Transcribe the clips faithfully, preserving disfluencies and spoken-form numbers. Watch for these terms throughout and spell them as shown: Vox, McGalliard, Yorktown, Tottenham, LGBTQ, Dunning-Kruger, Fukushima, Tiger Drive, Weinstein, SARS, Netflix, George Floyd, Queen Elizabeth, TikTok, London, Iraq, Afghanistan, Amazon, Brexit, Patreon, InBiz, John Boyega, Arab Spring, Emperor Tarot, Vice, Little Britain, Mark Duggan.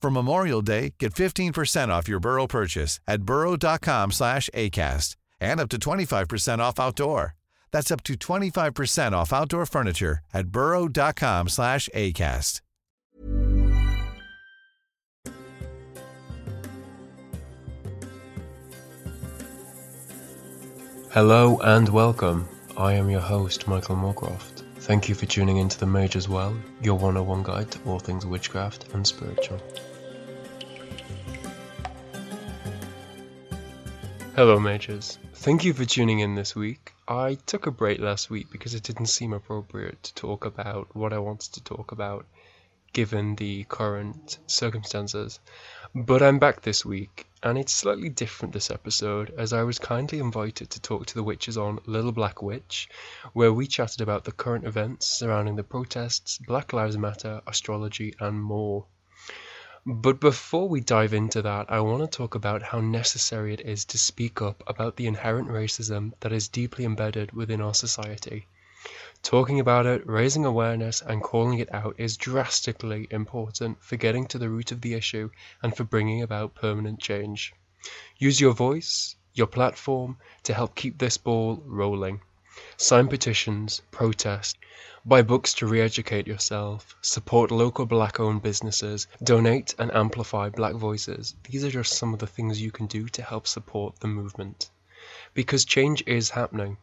For Memorial Day, get fifteen percent off your Burrow purchase at burrow.com slash acast, and up to twenty-five percent off outdoor. That's up to twenty-five percent off outdoor furniture at burrow.com slash acast. Hello and welcome. I am your host, Michael Moorcroft. Thank you for tuning into The Mage as well, your one oh one guide to all things witchcraft and spiritual. Hello Mages. Thank you for tuning in this week. I took a break last week because it didn't seem appropriate to talk about what I wanted to talk about given the current circumstances. But I'm back this week, and it's slightly different this episode, as I was kindly invited to talk to the witches on Little Black Witch, where we chatted about the current events surrounding the protests, Black Lives Matter, astrology, and more. But before we dive into that, I want to talk about how necessary it is to speak up about the inherent racism that is deeply embedded within our society. Talking about it, raising awareness, and calling it out is drastically important for getting to the root of the issue and for bringing about permanent change. Use your voice, your platform, to help keep this ball rolling. Sign petitions, protest, buy books to re-educate yourself, support local black-owned businesses, donate and amplify black voices. These are just some of the things you can do to help support the movement. Because change is happening.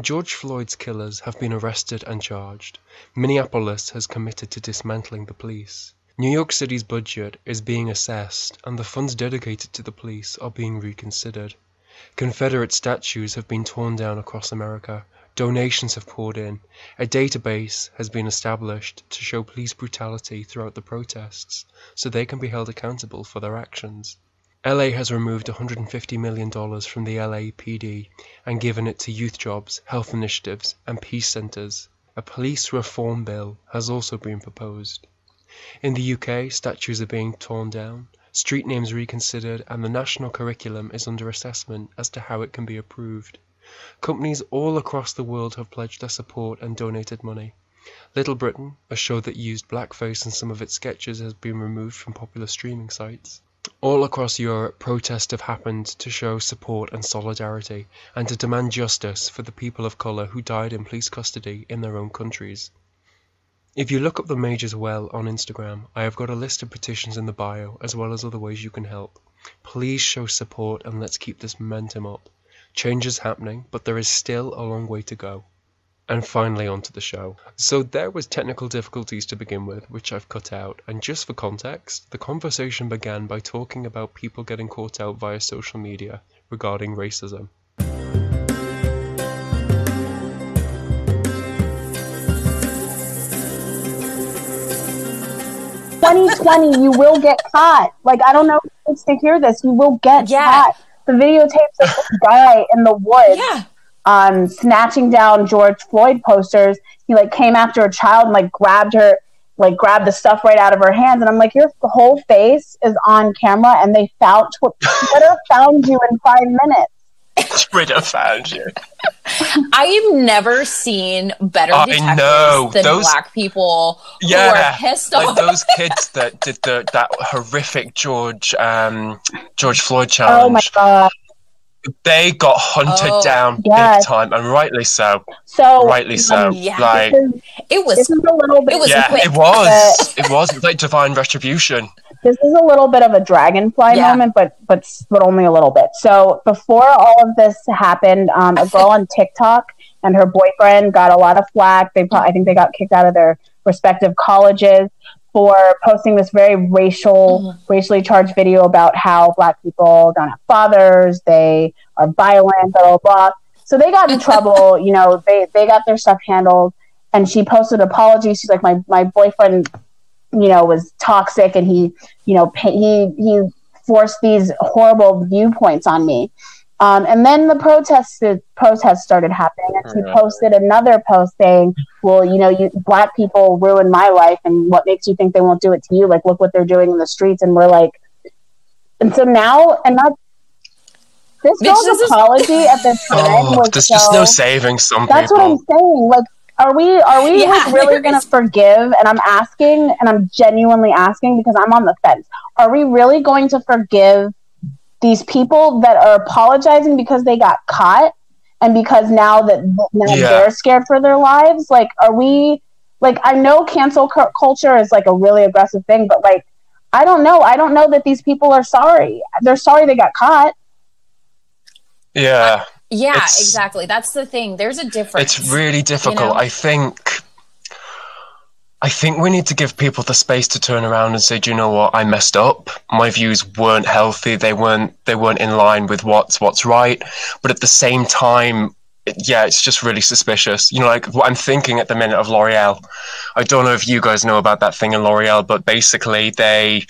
George Floyd's killers have been arrested and charged. Minneapolis has committed to dismantling the police. New York City's budget is being assessed, and the funds dedicated to the police are being reconsidered. Confederate statues have been torn down across America. Donations have poured in. A database has been established to show police brutality throughout the protests, so they can be held accountable for their actions. L A has removed one hundred fifty million dollars from the L A P D and given it to youth jobs, health initiatives, and peace centres. A police reform bill has also been proposed. In the U K, statues are being torn down, street names reconsidered, and the national curriculum is under assessment as to how it can be approved. Companies all across the world have pledged their support and donated money. Little Britain, a show that used blackface in some of its sketches, has been removed from popular streaming sites. All across Europe, protests have happened to show support and solidarity, and to demand justice for the people of colour who died in police custody in their own countries. If you look up The Mage as well on Instagram, I have got a list of petitions in the bio, as well as other ways you can help. Please show support and let's keep this momentum up. Change is happening, but there is still a long way to go. And finally onto the show. So there was technical difficulties to begin with, which I've cut out, and just for context, the conversation began by talking about people getting caught out via social media regarding racism. twenty twenty, you will get caught. Like, I don't know who needs to hear this. You will get yeah. caught. The videotapes of this guy in the woods. Yeah. Um, snatching down George Floyd posters. He like came after a child and like grabbed her, like grabbed the stuff right out of her hands. And I'm like, your whole face is on camera, and they found Twitter found you in five minutes. Twitter found you. I have never seen better detectives than those, black people who yeah, are pissed like off. Those kids that did the, that horrific George um, George Floyd challenge. Oh my God. They got hunted oh, down yes. big time, and rightly so. So rightly so. Yeah, like is, it was. This is a little bit. It was. Yeah, quick, it was. But... it was. It was like divine retribution. This is a little bit of a dragonfly yeah. moment, but but but only a little bit. So before all of this happened, um, a girl on TikTok and her boyfriend got a lot of flack. They, I think, they got kicked out of their respective colleges for posting this very racial, mm. racially charged video about how black people don't have fathers, they are violent, blah, blah, blah. So they got in trouble, you know, they, they got their stuff handled, and she posted apologies. She's like, my, my boyfriend, you know, was toxic, and he, you know, pa- he, he forced these horrible viewpoints on me. Um, and then the protests, the protests started happening, and she posted another post saying, well, you know, you black people ruined my life, and what makes you think they won't do it to you? Like, look what they're doing in the streets. And we're like, and so now, and that's, this girl's just, apology at the time oh, was there's so, just no saving some that's people. That's what I'm saying. Like, are we, are we yeah, like really going to forgive? And I'm asking, and I'm genuinely asking, because I'm on the fence. Are we really going to forgive these people that are apologizing because they got caught, and because now that now yeah. they're scared for their lives? Like, are we, like, I know cancel c- culture is like a really aggressive thing, but like, I don't know. I don't know that these people are sorry. They're sorry they got caught. Yeah. Uh, yeah, it's, exactly. That's the thing. There's a difference. It's really difficult. You know? I think, I think we need to give people the space to turn around and say, do you know what? I messed up. My views weren't healthy. They weren't, they weren't in line with what's, what's right. But at the same time, it, yeah, it's just really suspicious. You know, like what I'm thinking at the minute of L'Oreal. I don't know if you guys know about that thing in L'Oreal, but basically they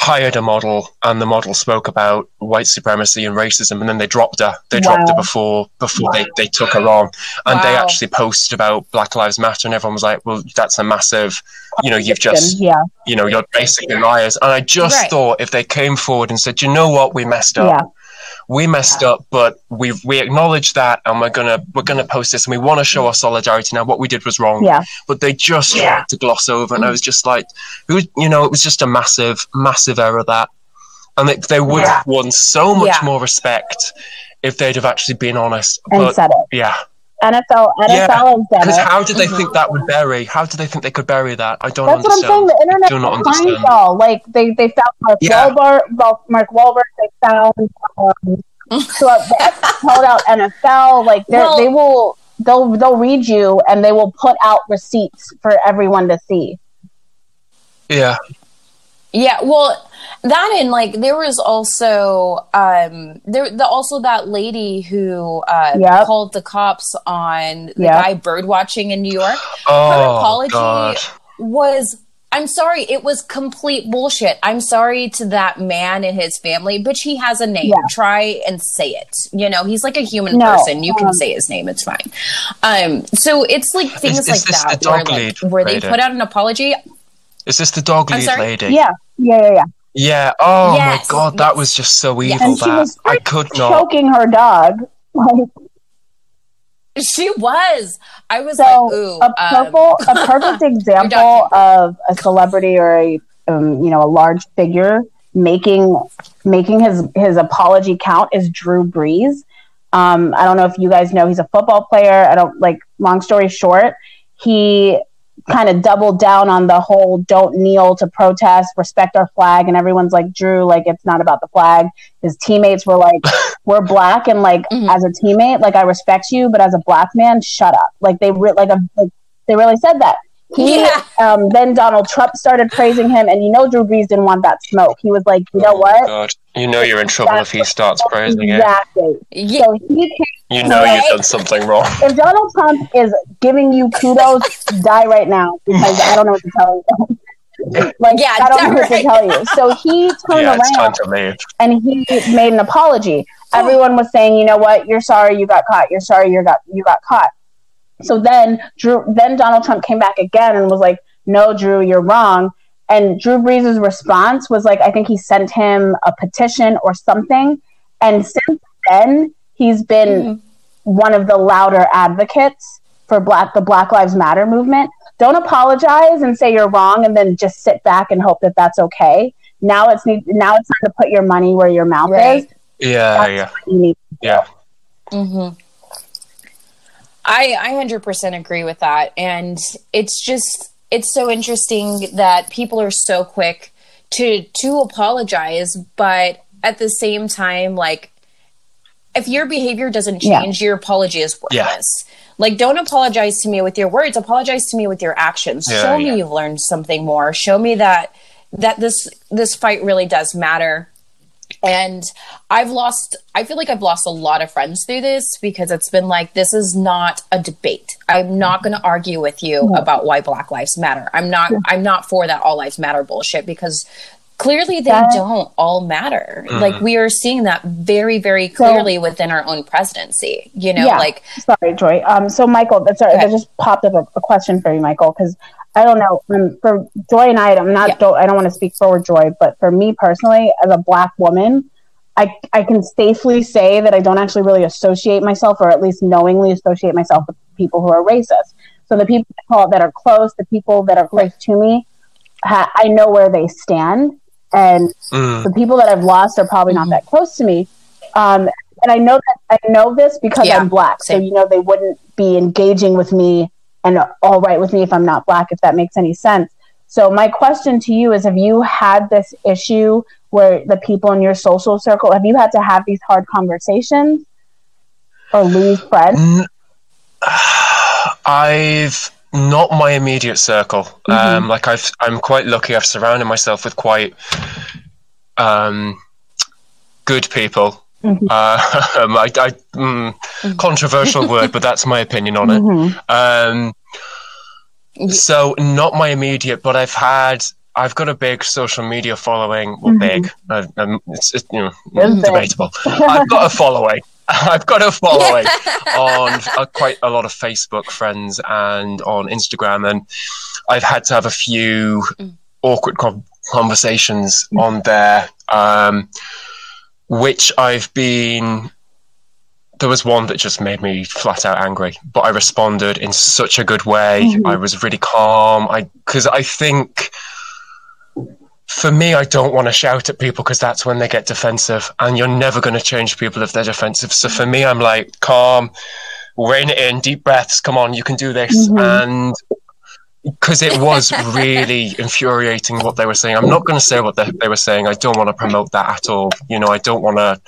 hired a model, and the model spoke about white supremacy and racism, and then they dropped her. They wow. dropped her before before wow. they, they took her on. And wow. they actually posted about Black Lives Matter, and everyone was like, well, that's a massive, you know, you've just, yeah. you know, you're basically liars. And I just right. thought if they came forward and said, you know what, we messed up. Yeah. We messed yeah. up, but we we acknowledge that, and we're gonna we're gonna post this, and we want to show our solidarity. Now, what we did was wrong, yeah. but they just yeah. tried to gloss over, and mm-hmm. I was just like, who? You know, it was just a massive, massive error that, and they, they would yeah. have won so much yeah. more respect if they'd have actually been honest. And but, said it. Yeah. N F L, N F L, yeah. and because how did they think that would bury? How did they think they could bury that? I don't. That's understand. That's what I'm saying. The internet do not finds all. Like they, they found Mark yeah. Wahlberg. Mark Wahlberg. They found. Um, so they called out N F L. Like well, they will. They'll they'll read you, and they will put out receipts for everyone to see. Yeah. Yeah. Well. That and like there was also um there the, also that lady who uh yep. called the cops on the yep. guy birdwatching in New York. Oh, her apology God. was I'm sorry, it was complete bullshit. I'm sorry to that man and his family, but he has a name. Yeah. Try and say it. You know, he's like a human no, person. You um, can say his name. It's fine. Um, so it's like things is, is like that where, like, where they put out an apology. Is this the dog lead lady? Yeah, yeah, yeah, yeah. Yeah. Oh yes, my God, yes. that was just so evil. Yeah, and she that was I could not choking her dog. Like, she was. I was so like, ooh. A, purple, um, a perfect example of a celebrity or a um, you know a large figure making making his his apology count is Drew Brees. Um, I don't know if you guys know, he's a football player. I don't like. Long story short, he. kind of doubled down on the whole don't kneel to protest, respect our flag, and everyone's like, Drew, like, it's not about the flag. His teammates were like, we're black, and like mm-hmm. as a teammate, like, I respect you, but as a black man, shut up. Like they re- like, a, like they really said that. He yeah. um then Donald Trump started praising him, and you know Drew Brees didn't want that smoke. He was like, you know oh what? God. You know you're in trouble exactly. if he starts praising exactly. it. Exactly. So he you know right? you've done something wrong. If Donald Trump is giving you kudos, die right now, because I don't know what to tell you. Like yeah, I don't know what right. to tell you. So he turned yeah, around and he made an apology. Everyone was saying, you know what? You're sorry you got caught. You're sorry you got you got caught. So then Drew, then Donald Trump came back again and was like, no, Drew, you're wrong. And Drew Brees' response was like, I think he sent him a petition or something. And since then, he's been mm-hmm. one of the louder advocates for Black the Black Lives Matter movement. Don't apologize and say you're wrong and then just sit back and hope that that's okay. Now it's need, now it's time to put your money where your mouth right. is. Yeah, that's yeah, yeah. Mm-hmm. I I one hundred percent agree with that, and it's just it's so interesting that people are so quick to to apologize, but at the same time, like, if your behavior doesn't change, yeah. your apology is worthless. Yeah. Like, don't apologize to me with your words. Apologize to me with your actions. Yeah, Show yeah. me you've learned something more. Show me that that this this fight really does matter. And I've lost, I feel like I've lost a lot of friends through this, because it's been like, this is not a debate. I'm not going to argue with you mm-hmm. about why Black Lives Matter. I'm not, yeah. I'm not for that all lives matter bullshit, because clearly they that, don't all matter. Mm-hmm. Like, we are seeing that very, very clearly so, within our own presidency, you know, yeah. like. Sorry, Joy. Um, so Michael, that's sorry, that just popped up a, a question for you, Michael, because I don't know. Um, for Joy and I, I'm not. Yeah. Don't, I don't want to speak for Joy, but for me personally, as a Black woman, I I can safely say that I don't actually really associate myself, or at least knowingly associate myself with people who are racist. So the people that are close, the people that are close to me, ha- I know where they stand, and mm. the people that I've lost are probably mm-hmm. not that close to me. Um, and I know that I know this because yeah, I'm Black. Same. So you know they wouldn't be engaging with me and all right with me if I'm not Black, if that makes any sense. So my question to you is, have you had this issue where the people in your social circle, have you had to have these hard conversations or lose friends? I've, not my immediate circle. Mm-hmm. Um, like I've, I'm quite lucky. I've surrounded myself with quite um, good people. Mm-hmm. Uh, um, I, I, mm, mm-hmm. Controversial word, but that's my opinion on it. Mm-hmm. Um, so not my immediate, but I've had, I've got a big social media following. Well, mm-hmm. big, I, um, it's, it's you know, it's debatable. I've got a following. I've got a following on uh, quite a lot of Facebook friends and on Instagram. And I've had to have a few mm. awkward com- conversations mm-hmm. on there. Um, Which I've been, there was one that just made me flat out angry, but I responded in such a good way. Mm-hmm. I was really calm. I, because I think for me, I don't want to shout at people because that's when they get defensive, and you're never going to change people if they're defensive. So for me, I'm like, calm, rein it in, deep breaths. Come on, you can do this. Mm-hmm. And because it was really infuriating what they were saying. I'm not going to say what they, they were saying. I don't want to promote that at all. You know, I don't want to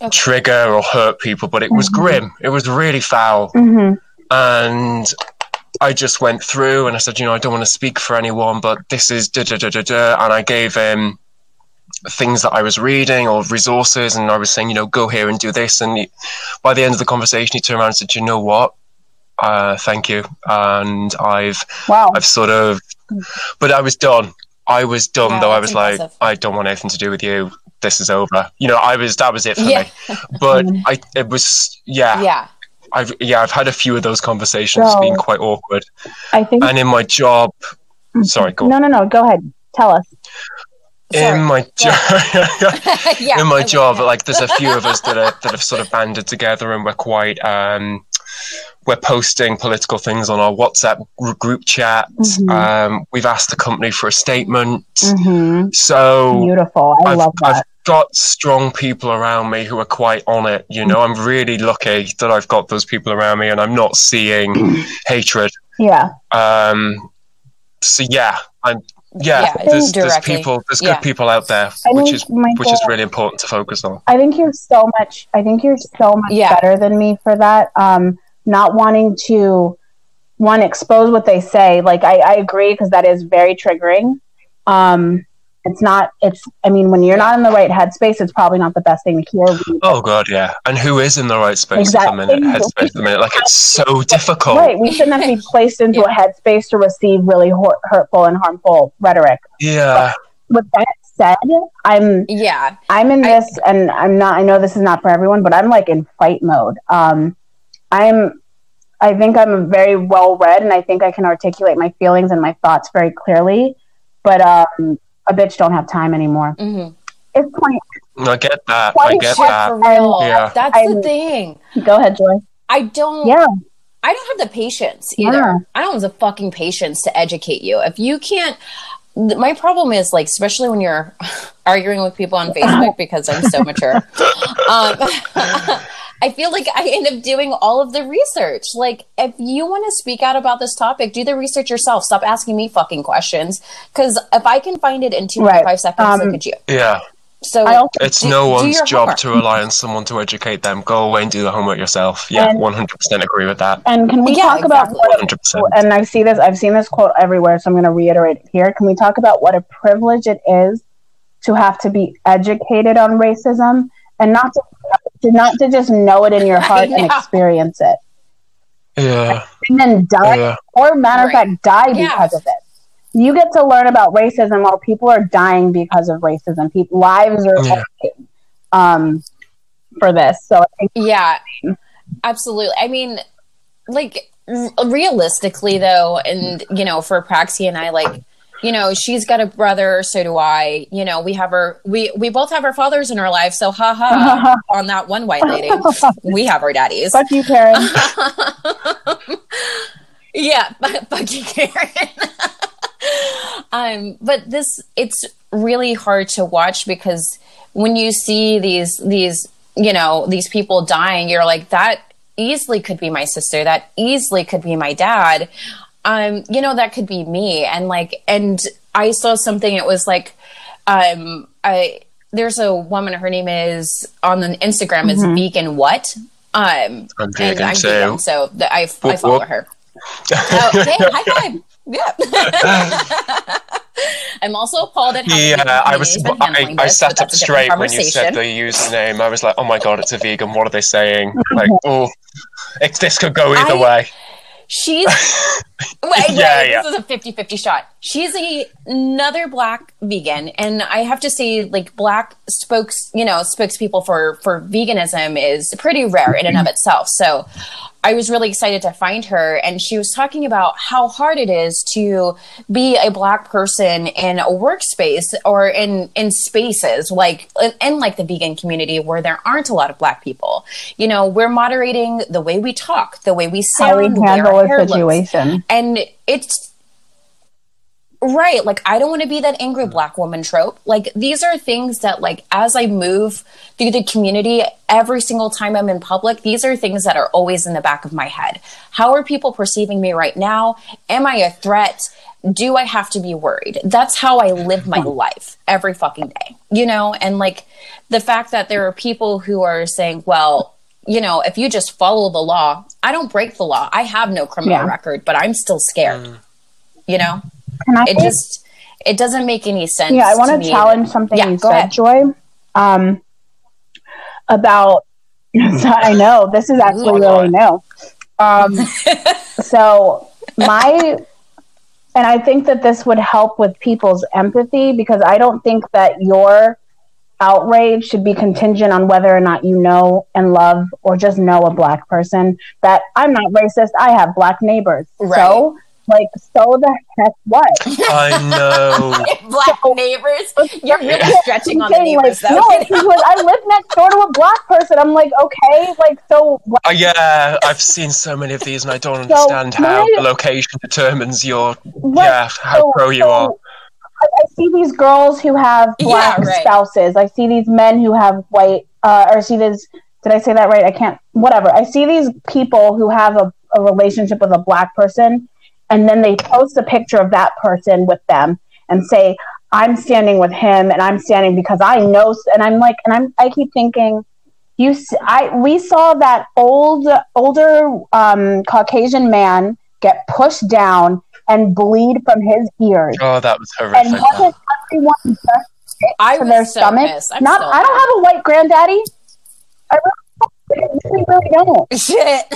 okay. trigger or hurt people, but it mm-hmm. was grim. It was really foul. Mm-hmm. And I just went through and I said, you know, I don't want to speak for anyone, but this is da da da da da. And I gave him things that I was reading or resources. And I was saying, you know, go here and do this. And he, by the end of the conversation, he turned around and said, you know what? Uh, thank you. And I've, wow. I've sort of, but I was done. I was done yeah, though. I was impressive. Like, I don't want anything to do with you. This is over. You know, I was, that was it for yeah. me. But I, it was, yeah. Yeah. I've, yeah, I've had a few of those conversations so, being quite awkward. I think. And in my job, sorry, go on. No, no, no, go ahead. Tell us. In Sorry. my job, yeah, in my job, like there's a few of us that are that have sort of banded together, and we're quite um, we're posting political things on our WhatsApp group chat. Mm-hmm. Um, we've asked the company for a statement. Mm-hmm. So beautiful, I I've, love that. I've got strong people around me who are quite on it. You know, mm-hmm. I'm really lucky that I've got those people around me, and I'm not seeing hatred. Yeah. Um. So yeah, I'm. Yeah, yeah, there's, there's people, there's yeah. good people out there, I which is Michael, which is really important to focus on. I think you're so much. I think you're so much yeah. better than me for that. Um, not wanting to one expose what they say. Like I, I agree, because that is very triggering. Um, it's not. It's. I mean, when you're not in the right headspace, it's probably not the best thing to hear. Oh God, yeah. And who is in the right space exactly. at the minute? Headspace at the minute, like it's so difficult. Right, we shouldn't have to be placed into yeah. a headspace to receive really hor- hurtful and harmful rhetoric. Yeah. But with that said, I'm yeah, I'm in this, I, and I'm not. I know this is not for everyone, but I'm like in fight mode. Um, I'm. I think I'm very well read, and I think I can articulate my feelings and my thoughts very clearly. But um. a bitch don't have time anymore. Mm-hmm. It's twenty I get that. I get that. For real. Yeah. That's I'm, the thing. Go ahead, Joy. I don't. Yeah. I don't have the patience either. Yeah. I don't have the fucking patience to educate you. If you can't, th- my problem is like, especially when you're arguing with people on Facebook because I'm so mature. um, I feel like I end up doing all of the research. Like, if you want to speak out about this topic, do the research yourself. Stop asking me fucking questions. Because if I can find it in two right. or five seconds, um, so could you. Yeah. So also, it's do, no one's job homework. To rely on someone to educate them. Go away and do the homework yourself. Yeah, one hundred percent agree with that. And can we yeah, talk exactly. about one hundred percent? And I see this. I've seen this quote everywhere, so I'm going to reiterate it here. Can we talk about what a privilege it is to have to be educated on racism and not to, to not to just know it in your heart yeah. and experience it? Yeah, and then die, yeah. or matter of right. fact, die yeah. because of it. You get to learn about racism while people are dying because of racism. People, lives are yeah. um for this. So I think- yeah, absolutely. I mean, like realistically though, and you know, for Praxi and I, like, you know, she's got a brother, so do I. You know, we have our we we both have our fathers in our life. So ha ha on that one white lady, we have our daddies. Fuck you, Karen. Yeah, fuck you, Karen. Um, but this, it's really hard to watch because when you see these, these, you know, these people dying, you're like, that easily could be my sister. That easily could be my dad. Um, you know, that could be me. And like, and I saw something, it was like, um, I, there's a woman, her name is on the Instagram, mm-hmm. it's Vegan What? Um, I'm vegan I'm too. Vegan, so the, I, whoop, I follow whoop. her. Oh, okay, high five. Yeah. I'm also appalled at how yeah I was I, I sat up straight when you said the username. I was like, oh my god, it's a vegan, what are they saying? Like, oh, it's, this could go either I, way. She's wait, yeah, wait, yeah. This is a fifty-fifty shot. She's a, another black vegan, and I have to say, like, black spokes you know spokespeople for for veganism is pretty rare in and of itself. So I was really excited to find her, and she was talking about how hard it is to be a black person in a workspace or in, in spaces like, in like the vegan community where there aren't a lot of black people. You know, we're moderating the way we talk, the way we sound, how we handle a situation. Looks. And it's right. Like, I don't want to be that angry black woman trope. Like, these are things that, like, as I move through the community, every single time I'm in public, these are things that are always in the back of my head. How are people perceiving me right now? Am I a threat? Do I have to be worried? That's how I live my life every fucking day, you know? And like, the fact that there are people who are saying, well, you know, if you just follow the law, I don't break the law. I have no criminal yeah. record, but I'm still scared, mm. you know? I, it just, it doesn't make any sense. Yeah, I want to me challenge either. something yeah, you said, ahead. Joy, um, about, I know, this is actually really new. Um, so my, and I think that this would help with people's empathy, because I don't think that your outrage should be contingent on whether or not you know and love or just know a black person. That I'm not racist, I have black neighbors. Right. So, like, so the heck what? I know. Black so, neighbors. You're really stretching on the neighbors, like, though. No, it's because I live next door to a black person. I'm like, okay, like, so what? Uh, yeah, I've seen so many of these, and I don't so understand how my, the location determines your, like, yeah, how so, pro you so, are. I, I see these girls who have black yeah, right. spouses. I see these men who have white, uh, or see these, did I say that right? I can't, whatever. I see these people who have a, a relationship with a black person, and then they post a picture of that person with them and say, I'm standing with him, and I'm standing because I know. And I'm like, and I'm, I keep thinking, you, I, we saw that old, older um, Caucasian man get pushed down and bleed from his ears. Oh, that was horrific. And wasn't everyone just sick to their so stomach? Not, I don't have a white granddaddy. I really Really don't. Shit.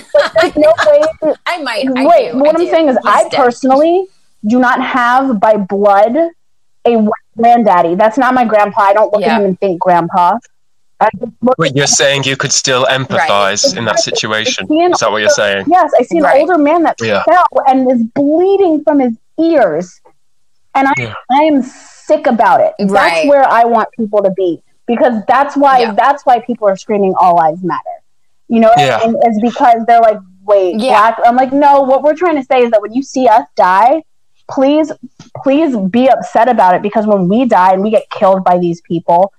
There's no way to, I might. I wait, do, what I I'm do. saying is, He's I dead. personally do not have by blood a white granddaddy. That's not my grandpa. I don't look yeah. at him and think grandpa. I look wait, you're him. saying you could still empathize right. in that situation? An, is that what you're saying? Yes, I see an right. older man that yeah. fell and is bleeding from his ears, and I, yeah. I am sick about it. Right. That's where I want people to be. because that's why yeah. that's why people are screaming All Lives Matter. You know, yeah. and, and it's because they're like, wait, yeah. black. I'm like, no, what we're trying to say is that when you see us die, please, please be upset about it, because when we die and we get killed by these people,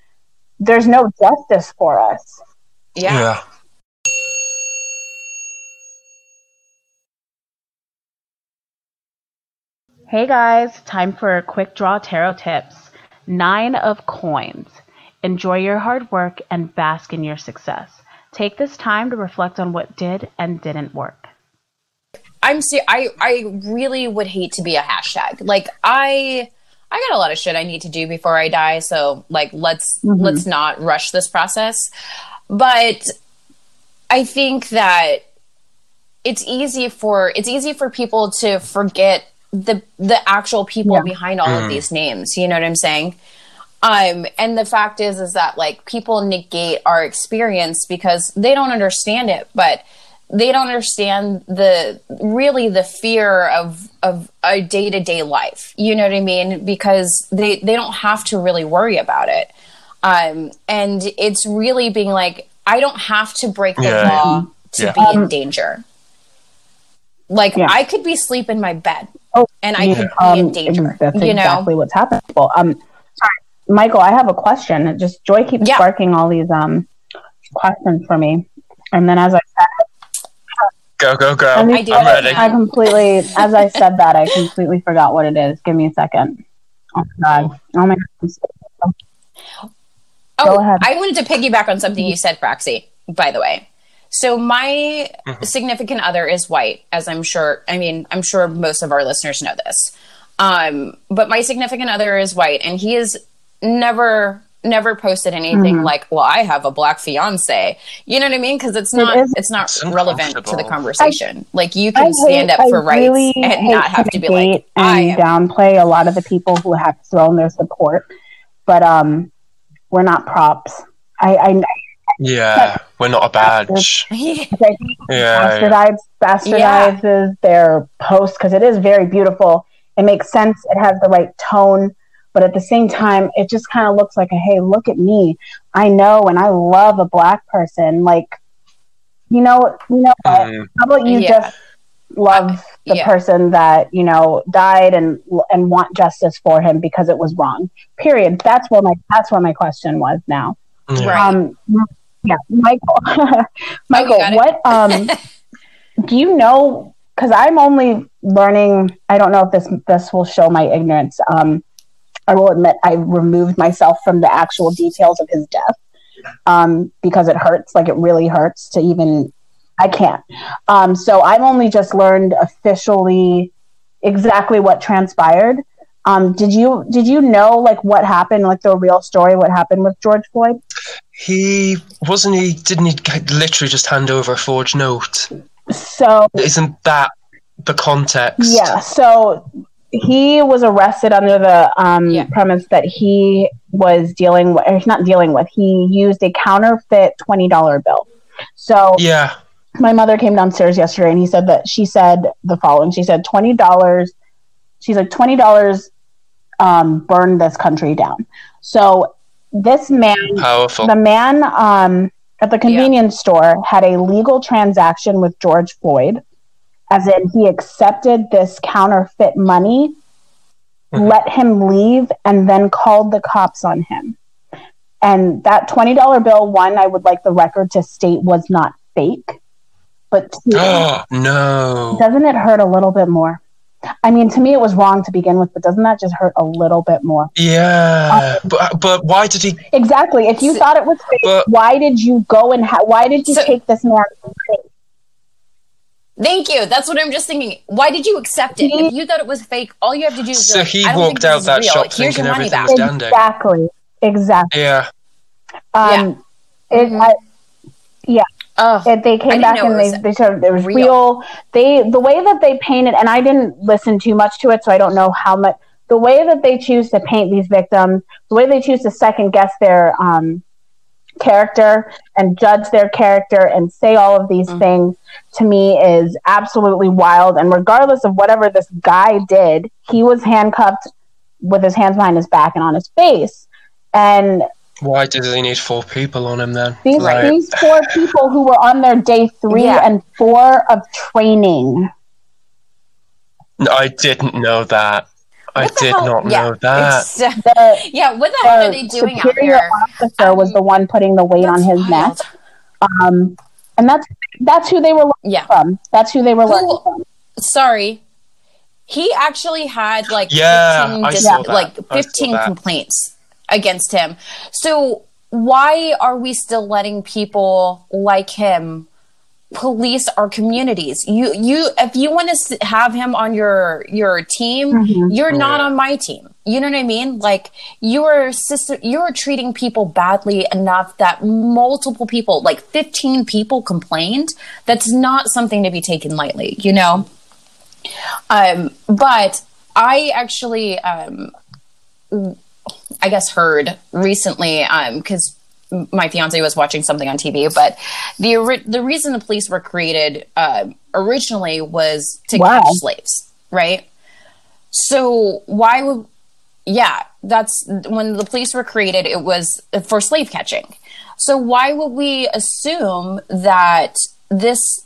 there's no justice for us. Yeah. yeah. Hey guys, time for quick draw tarot tips. Nine of Coins. Enjoy your hard work and bask in your success. Take this time to reflect on what did and didn't work. I'm see. I I really would hate to be a hashtag. Like I I got a lot of shit I need to do before I die. So like let's mm-hmm. let's not rush this process. But I think that it's easy for it's easy for people to forget the the actual people yeah. behind all mm. of these names. You know what I'm saying? Um, and the fact is, is that like people negate our experience because they don't understand it, but they don't understand the, really the fear of, of a day-to-day life. You know what I mean? Because they, they don't have to really worry about it. Um, and it's really being like, I don't have to break the yeah. law to yeah. be um, in danger. Like yeah. I could be asleep in my bed oh, and I yeah. could be um, in danger. That's you exactly know? what's happening. Well, um, Michael, I have a question. Just Joy keeps yeah. sparking all these um, questions for me, and then as I said, go go go! I do. I'm ready. I completely, as I said that, I completely forgot what it is. Give me a second. Oh my god! Oh my god! Oh, go ahead. I wanted to piggyback on something you said, Braxy. By the way, so my mm-hmm. significant other is white, as I'm sure. I mean, I'm sure most of our listeners know this. Um, but my significant other is white, and he is. Never, never posted anything mm-hmm. like, well, I have a black fiance. You know what I mean? Because it's not, it it's not it's relevant to the conversation. I, like you can I stand hate, up for I rights really and not have to be like, I am. Downplay a lot of the people who have thrown their support, but um, we're not props. I, I, I yeah, we're not a badge. yeah, bastardize, bastardizes yeah. their posts because it is very beautiful. It makes sense. It has the right tone. But at the same time, it just kind of looks like, a, hey, look at me. I know and I love a black person. Like, you know, you know um, how about you yeah. just love the yeah. person that, you know, died and and want justice for him because it was wrong. Period. That's what my that's what my question was now. Right. Um, yeah, Michael. Michael, oh, what um, do you know, because I'm only learning, I don't know if this this will show my ignorance. Um I will admit I removed myself from the actual details of his death um, because it hurts. Like it really hurts to even, I can't. Um, so I've only just learned officially exactly what transpired. Um, did you, did you know like what happened, like the real story, what happened with George Floyd? He wasn't, he didn't he literally just hand over a forged note. So isn't that the context? Yeah. So he was arrested under the um, yeah. premise that he was dealing with, or not dealing with, he used a counterfeit twenty dollar bill. So yeah. my mother came downstairs yesterday and he said that she said the following, she said twenty dollars, she's like twenty dollars um, burned this country down. So this man, Powerful. the man um, at the convenience yeah. store had a legal transaction with George Floyd. As in, he accepted this counterfeit money, mm-hmm. let him leave, and then called the cops on him. And that twenty dollar bill, one, I would like the record to state was not fake. But two, oh, no. doesn't it hurt a little bit more? I mean, to me, it was wrong to begin with, but doesn't that just hurt a little bit more? Yeah, um, but but why did he... Exactly. If you S- thought it was fake, but- why did you go and... Ha- why did you so- take this man fake? Thank you. That's what I'm just thinking. Why did you accept it? If you thought it was fake, all you have to do is So like, he walked out that real. shop thinking everything was dandy. Exactly. Exactly. Yeah. Um, yeah. It, I, yeah. Oh, it, they came back and they, they showed it was real. real. They the way that they painted, and I didn't listen too much to it, so I don't know how much. The way that they choose to paint these victims, the way they choose to second guess their um, character and judge their character and say all of these mm. things, to me is absolutely wild. And regardless of whatever this guy did, he was handcuffed with his hands behind his back and on his face. And Why does he need four people on him then? These, like, these four people who were on their day three yeah. and four of training. No, I didn't know that. What I did hell? not yeah. know that. The, yeah, what the, the hell are they doing out there? The superior officer was the one putting the weight that's on his wild. neck. Um, and that's that's who they were learning yeah. from. That's who they were learning who, from. Sorry. He actually had like yeah, fifteen, dis- yeah. like fifteen complaints against him. So why are we still letting people like him police our communities? You, you, if you want to have him on your your team, mm-hmm. you're yeah. not on my team. You know what I mean? Like you are system, you are treating people badly enough that multiple people, like fifteen people, complained. That's not something to be taken lightly. You know. Um, but I actually, um, I guess heard recently, um, cause my fiance was watching something on T V, but the, ori- the reason the police were created, uh, originally was to wow. catch slaves. Right. So why would, yeah, that's when the police were created, it was for slave catching. So why would we assume that this,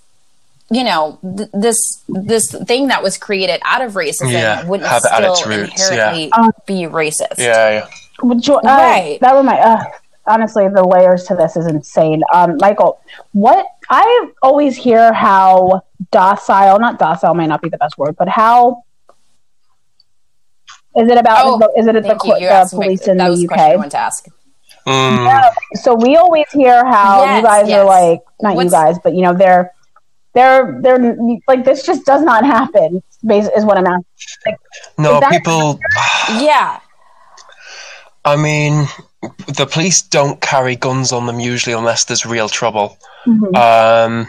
you know, th- this this thing that was created out of racism yeah, wouldn't still inherently yeah. um, be racist. Yeah, yeah. Would you, uh, right. That would my. Uh, honestly, the layers to this is insane. Um, Michael, what I always hear how docile, not docile, might not be the best word, but how is it about? Oh, the, is it at the, you. You the police my, in that was the U K? I want to ask. Mm. Yeah, so we always hear how yes, you guys yes. are like not What's, you guys, but you know they're. They're, they're like, this just does not happen, is what I'm asking. Like, no, people... yeah. I mean, the police don't carry guns on them usually unless there's real trouble. Mm-hmm. Um,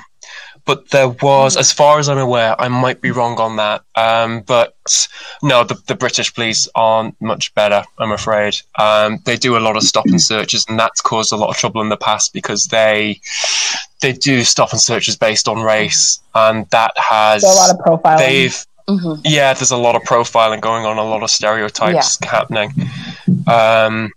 but there was, mm-hmm. as far as I'm aware, I might be wrong on that, um, but no, the, the British police aren't much better, I'm afraid. Um, they do a lot of stop and searches, and that's caused a lot of trouble in the past because they... They do stop and searches based on race, and that has there's a lot of profiling. They've, mm-hmm. yeah, there's a lot of profiling going on, a lot of stereotypes yeah. happening. Um,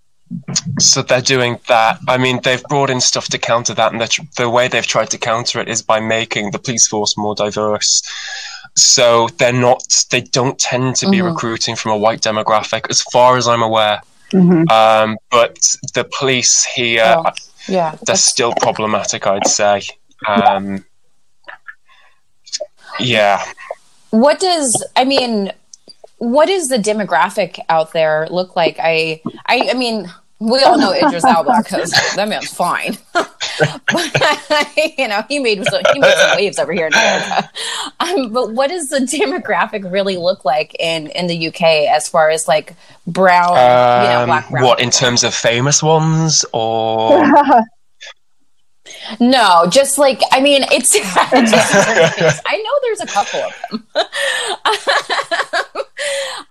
so they're doing that. I mean, they've brought in stuff to counter that, and the, the way they've tried to counter it is by making the police force more diverse. So they're not, they don't tend to be mm-hmm. recruiting from a white demographic, as far as I'm aware. Mm-hmm. Um, but the police here. Oh. Yeah, they're still problematic, I'd say. Um, yeah. What does I mean? What does the demographic out there look like? I, I, I mean, we all know Idris Elba because that man's fine. But, you know, he made some, he made some waves over here in America. Um, but what does the demographic really look like in, in the U K as far as like brown, um, you know, black, brown? What, in terms of famous ones or? No, just like, I mean, it's, just, I know there's a couple of them.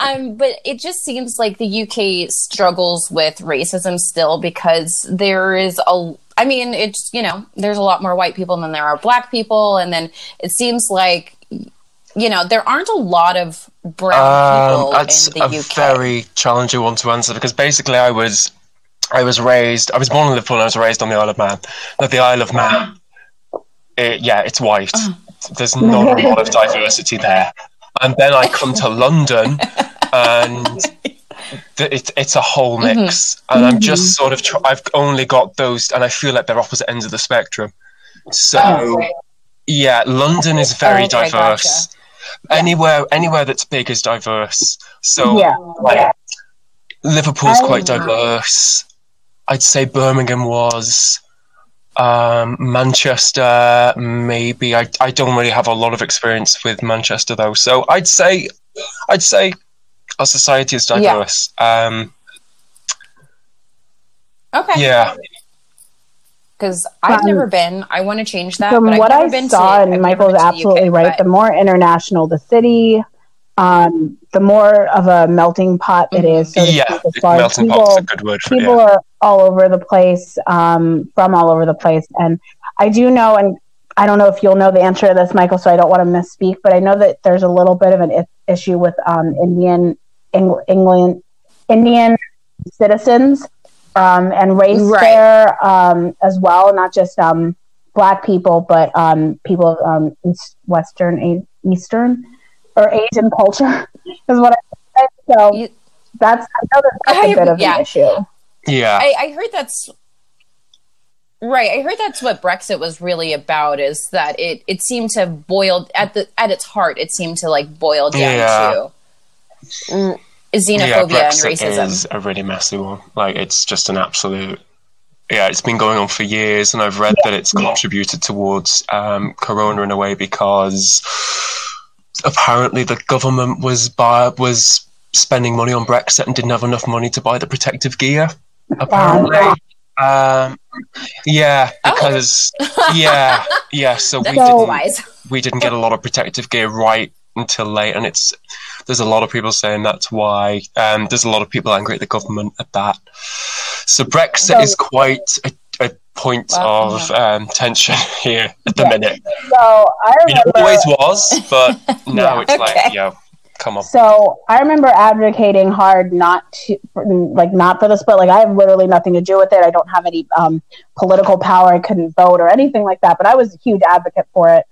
um, but it just seems like the U K struggles with racism still because there is a, I mean, it's, you know, there's a lot more white people than there are black people. And then it seems like, you know, there aren't a lot of brown um, people that's in the U K. That's a very challenging one to answer because basically I was, I was raised, I was born in Liverpool and I was raised on the Isle of Man. Now the Isle of Man, it, yeah, it's white. There's not a lot of diversity there. And then I come to London and... It, it's a whole mix mm-hmm. and I'm just sort of tr- I've only got those and I feel like they're opposite ends of the spectrum so oh, right. yeah London is very oh, okay, diverse gotcha. anywhere yeah. anywhere that's big is diverse so yeah. Like, yeah. Liverpool's oh, quite diverse my. I'd say Birmingham was um, Manchester maybe I, I don't really have a lot of experience with Manchester though so I'd say I'd say our society is diverse. Yeah. Um, okay. Yeah. Because I've um, never been. I want to change that. From but what I've never I been saw, to, and Michael's absolutely U K, right, but... the more international the city, um, the more of a melting pot it is. So yeah, speak, as far melting as people, pot's a good word for it. People yeah. are all over the place, um, from all over the place. And I do know, and I don't know if you'll know the answer to this, Michael, so I don't want to misspeak, but I know that there's a little bit of an if- issue with um, Indian Eng- England Indian citizens um, and race right. there um, as well, not just um, Black people, but um, people of um, East, Western, Eastern, or Asian culture is what I said. So you, that's, I know that that's I, a bit of yeah. an issue. Yeah, I, I heard that's... Right. I heard that's what Brexit was really about, is that it, it seemed to boil at the at its heart, it seemed to like boil down yeah. to mm, xenophobia yeah, and racism. Brexit is a really messy one. Like, it's just an absolute yeah, it's been going on for years, and I've read yeah. that it's contributed towards um, Corona in a way, because apparently the government was buy, was spending money on Brexit and didn't have enough money to buy the protective gear, apparently. Um, Um, yeah, because, oh. yeah, yeah, so we didn't, we didn't get a lot of protective gear right until late, and it's, there's a lot of people saying that's why, um, there's a lot of people angry at the government at that. So Brexit so, is quite a, a point wow. of um, tension here at the yeah. minute. So I remember... It always was, but now yeah. it's okay. like, yo, come on. So I remember advocating hard not to, like, not for this, but like I have literally nothing to do with it. I don't have any um, political power. I couldn't vote or anything like that. But I was a huge advocate for it,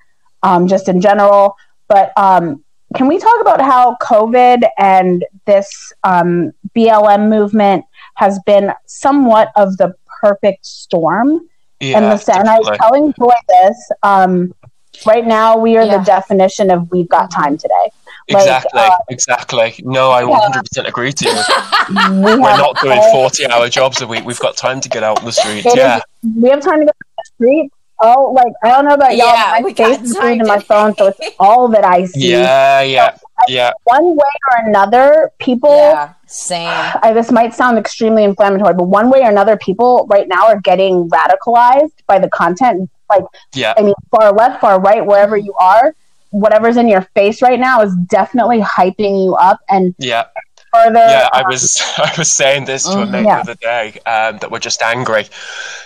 um, just in general. But um, can we talk about how COVID and this um, B L M movement has been somewhat of the perfect storm? Yeah, and, the, and I was telling Joy this. Um, right now, we are yeah. the definition of we've got time today. Like, exactly, uh, exactly. No, I yeah. one hundred percent agree to you. we We're not doing forty-hour jobs a week. We've got time to get out in the street. It yeah, is, we have time to go out the street. Oh, like, I don't know about y'all, yeah, my face is screen to my phone, so it's all that I see. Yeah, yeah, so, like, yeah. One way or another, people... Yeah, same. I, this might sound extremely inflammatory, but one way or another, people right now are getting radicalized by the content. Like, yeah. I mean, far left, far right, wherever you are, whatever's in your face right now is definitely hyping you up and yeah further yeah um, I was I was saying this to a mate yeah. the other day um that we're just angry,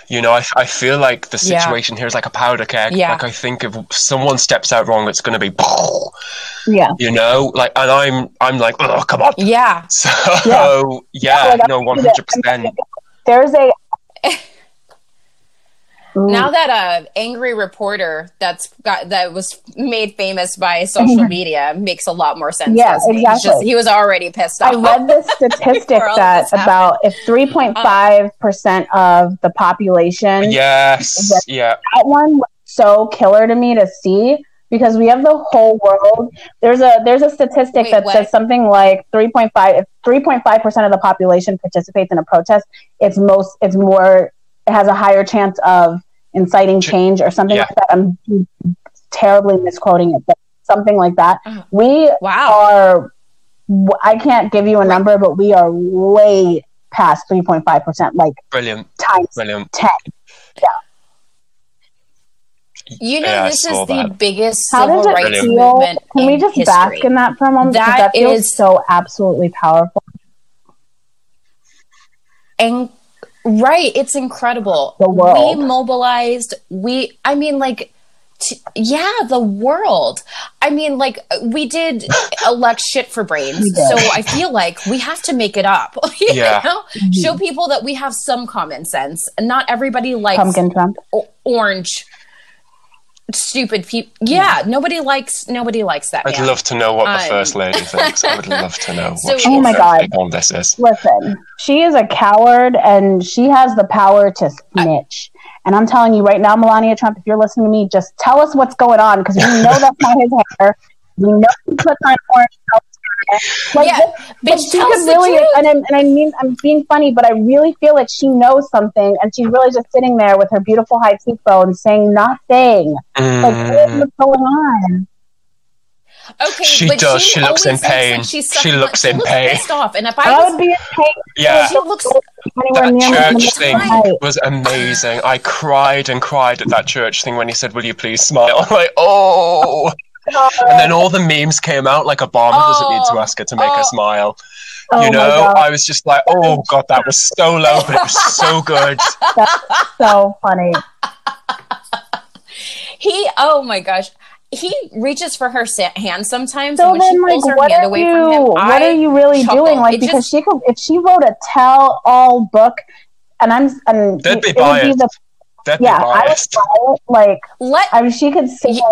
you know. I, I feel like the situation yeah. here is like a powder keg. yeah. Like, I think if someone steps out wrong, it's going to be yeah you know, like, and I'm I'm like, oh, come on. yeah so yeah, yeah, yeah like, no one hundred percent. There's a Ooh. Now that a uh, angry reporter that's got that was made famous by social media makes a lot more sense. Yeah, exactly. Just, he was already pissed off. I read this statistic that about if three point five percent um, of the population. Yes. That, yeah. That one was so killer to me to see, because we have the whole world. There's a there's a statistic Wait, that what? says something like three point five if three point five percent of the population participates in a protest, it's most it's more it has a higher chance of inciting change or something yeah. like that. I'm terribly misquoting it, but something like that. We wow. are, I can't give you a number, but we are way past three point five percent. Like, brilliant. Times brilliant. ten. Yeah. You know, yeah, this is that. the biggest How civil rights brilliant. movement Can we just history. bask in that for a moment? That, that feels is so absolutely powerful. And Right. It's incredible. The world. We mobilized. We, I mean, like, t- yeah, the world. I mean, like, we did elect shit for brains. Yeah. So I feel like we have to make it up. you yeah. know? Mm-hmm. Show people that we have some common sense. Not everybody likes Pumpkin Trump. O- orange. Stupid people. Yeah, yeah, nobody likes nobody likes that. I'd man. love to know what um, the first lady thinks. I would love to know. So, what she oh my god, on this is. Listen, she is a coward, and she has the power to snitch. I- and I'm telling you right now, Melania Trump, if you're listening to me, just tell us what's going on, because we know that's not his hair. We know he puts on orange. Like, yeah, this, bitch, she could really, and, I'm, and I mean, I'm being funny, but I really feel like she knows something, and she's really just sitting there with her beautiful high cheekbones saying nothing. Mm. Like, what's going on? Okay, she but does. She, she looks in pain. Looks like she's she looks she in looks pain. Pissed off, and if I, I was, would be in pain. Yeah, she looks. That near church thing right. was amazing. I cried and cried at that church thing when he said, "Will you please smile?" I'm like, oh. And then all the memes came out, like, Obama oh, doesn't need to ask her to make oh, her smile. You oh know, I was just like, oh, God, that was so low, but it was so good. That's so funny. He, oh, my gosh. He reaches for her hand sometimes, so and when then, she pulls like, her what hand away you, from him, what I are you really chuckle. doing? Like, it because just, she could, if she wrote a tell-all book and I'm and that'd be biased. The, that'd yeah, be biased. I would buy it. Like, Let, I mean, she could say yeah.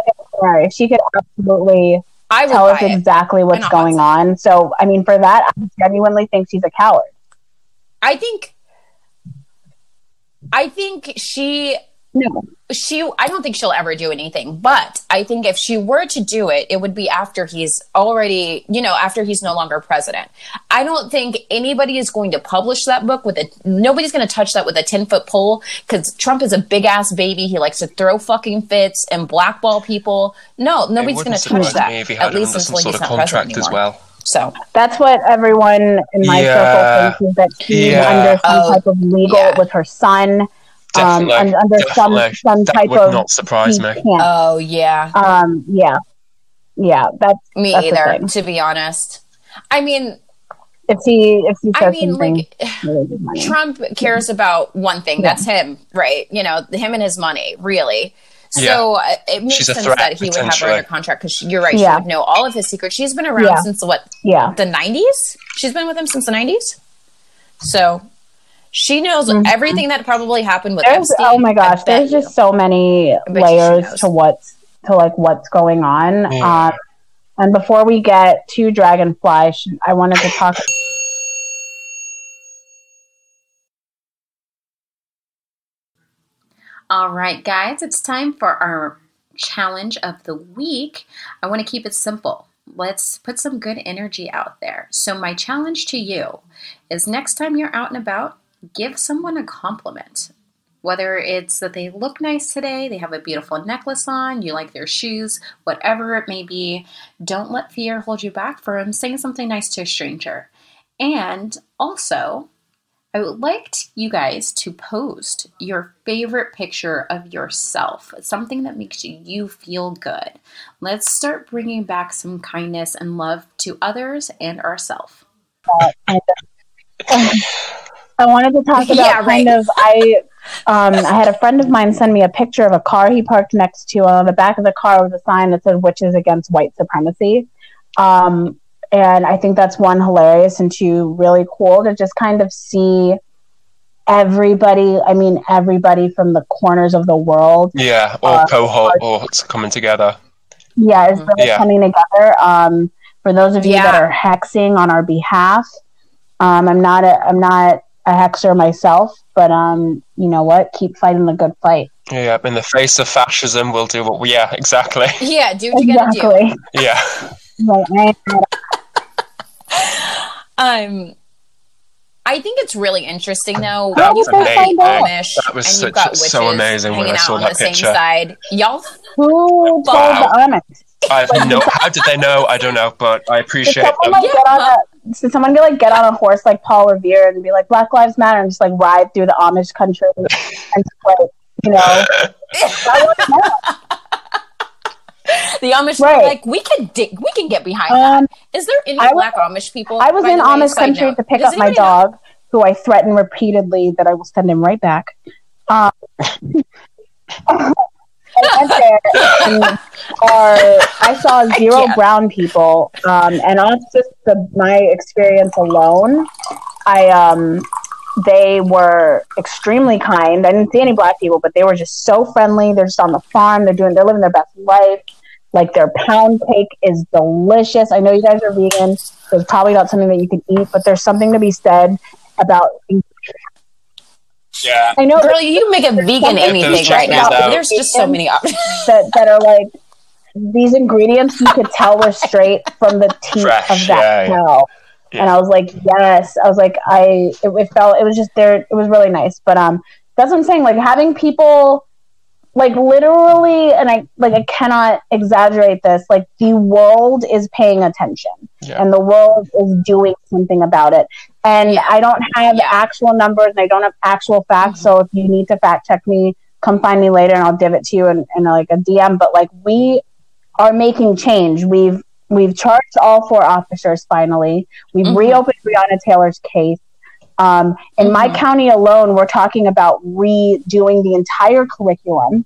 like she could absolutely I tell us exactly what's going on. So, I mean, for that, I genuinely think she's a coward. I think, I think she. No. She, I don't think she'll ever do anything, but I think if she were to do it, it would be after he's already, you know, after he's no longer president. I don't think anybody is going to publish that book with a, nobody's going to touch that with a ten foot pole because Trump is a big ass baby. He likes to throw fucking fits and blackball people. No, nobody's going to touch that. If he had at least until he's not president anymore. As well. So that's what everyone in my yeah. circle thinks is that she's yeah. under some oh, type of legal yeah. with her son. Um, and under some, some type of that would not surprise me. Oh yeah, um, yeah, yeah. That's me that's either. To be honest, I mean, if he, if he I mean, like Trump cares about one thing. Yeah. That's him, right? You know, him and his money, really. So yeah. it makes She's sense threat, that he would have her under contract because you're right. Yeah. She would know all of his secrets. She's been around yeah. since what? Yeah, the nineties. She's been with him since the nineties. So. She knows mm-hmm. everything that probably happened with Epstein. Oh my gosh, there's you. just so many layers to what's to like what's going on. Mm. Um, and before we get to Dragonfly, sh- I wanted to talk. All right, guys, it's time for our challenge of the week. I want to keep it simple. Let's put some good energy out there. So my challenge to you is next time you're out and about, give someone a compliment, whether it's that they look nice today, they have a beautiful necklace on, you like their shoes, whatever it may be. Don't let fear hold you back from saying something nice to a stranger. And also, I would like you guys to post your favorite picture of yourself, something that makes you feel good. Let's start bringing back some kindness and love to others and ourselves. I wanted to talk about yeah, right. kind of, I um, I had a friend of mine send me a picture of a car he parked next to, and on the back of the car was a sign that said "Witches Against White Supremacy." Um, and I think that's one, hilarious, and two, really cool to just kind of see everybody, I mean, everybody from the corners of the world. Yeah, all uh, cohort, all coming together. Yeah, it's really yeah. coming together. Um, for those of you yeah. that are hexing on our behalf, um, I'm not, a, I'm not, a hexer myself, but um, you know what? Keep fighting the good fight. Yeah, in the face of fascism, we'll do what we, yeah, exactly. Yeah, do what you exactly. gotta do. Yeah. Right, right. um, I think it's really interesting, though. That was amazing. That was such, so amazing when I saw that picture. Side. Y'all, who told the Amish? I have no. How did they know? I don't know, but I appreciate it. Like, yeah. Did someone like get on a horse like Paul Revere and be like "Black Lives Matter" and just like ride through the Amish country and like, you know? The Amish right. were like, we can dig, we can get behind um, that. Is there any was, black Amish people? I was in Amish country note. to pick Does up my dog, know? who I threatened repeatedly that I will send him right back. Um, I went there and uh, I saw zero I brown people, um, and on just the, my experience alone, I um, they were extremely kind. I didn't see any black people, but they were just so friendly. They're just on the farm. They're doing. They're living their best life. Like, their pound cake is delicious. I know you guys are vegan, so it's probably not something that you can eat, but there's something to be said about. Yeah, I know. Girl, you can make a vegan anything right now. Out. There's just so many options that, that are like these ingredients you could tell were straight from the teeth Fresh, of that yeah, cow. Yeah. And I was like, yes. I was like, I. It, it felt. It was just there. It was really nice. But um, that's what I'm saying. Like, having people, like, literally, and I like I cannot exaggerate this. Like, the world is paying attention, yeah. and the world is doing something about it. And yeah. I don't have yeah. actual numbers, and I don't have actual facts. Mm-hmm. So if you need to fact check me, come find me later, and I'll give it to you in, in like a D M. But like, we are making change. We've we've charged all four officers finally. We've mm-hmm. reopened Breonna Taylor's case. Um, in mm-hmm. my county alone, we're talking about redoing the entire curriculum.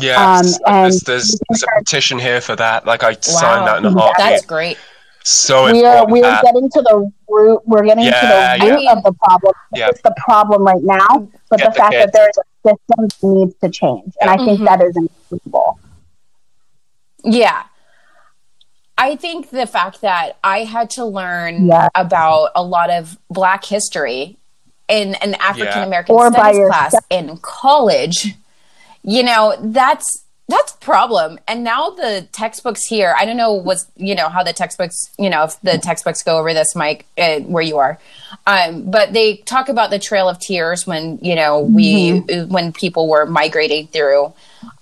Yeah, um, and there's, there's, there's a petition here for that. Like, I wow. signed that in a heartbeat. That's great. So we are we are getting to the root. We're getting yeah, to the root yeah. of the problem. Yeah. It's the problem right now, but Get the, the fact that there is a system that needs to change, and I mm-hmm. think that is inevitable. Yeah. I think the fact that I had to learn yeah. about a lot of Black history in an African-American yeah. studies class stuff. in college, you know, that's that's a problem. And now the textbooks here, I don't know what's, you know, how the textbooks, you know, if the textbooks go over this, Mike, uh, where you are. Um, but they talk about the Trail of Tears when, you know, we, mm-hmm. when people were migrating through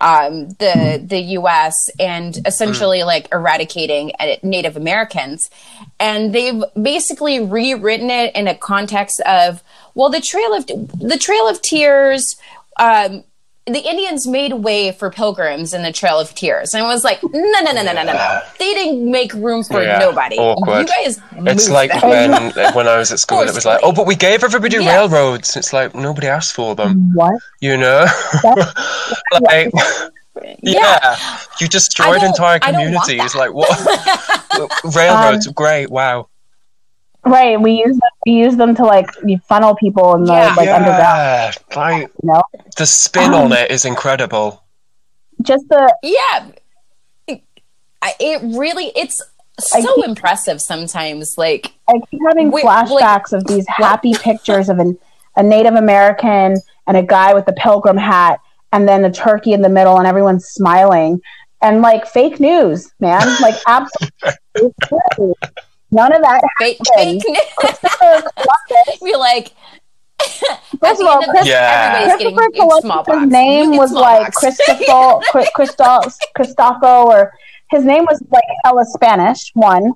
um, the, mm-hmm. the U S and essentially mm-hmm. like eradicating Native Americans. And they've basically rewritten it in a context of, well, the Trail of, the Trail of Tears, um, the Indians made way for pilgrims in the Trail of Tears. And I was like, no, no, no, no, no, no, no. They didn't make room for yeah, nobody. Awkward. You guys It's like when, when I was at school, it was like, oh, but we gave everybody yeah. railroads. It's like, nobody asked for them. What? You know? like, yeah. yeah. You destroyed entire communities. It's like, what? Railroads, um, great, wow. Right, we use them, we use them to like funnel people in the yeah. like yeah. underground. Like, you know? The spin um, on it is incredible. Just the yeah, it, it really it's so keep, impressive sometimes. Like I keep having we, flashbacks like, of these happy what? pictures of an, a Native American and a guy with a pilgrim hat, and then a turkey in the middle, and everyone's smiling, and like fake news, man, like absolutely. None of that fake, fake news. We're like, first of all, Chris, yeah. Christopher Columbus's name was like Cristofo, Cristofo, Cristofo, or his name was like hella Spanish. One,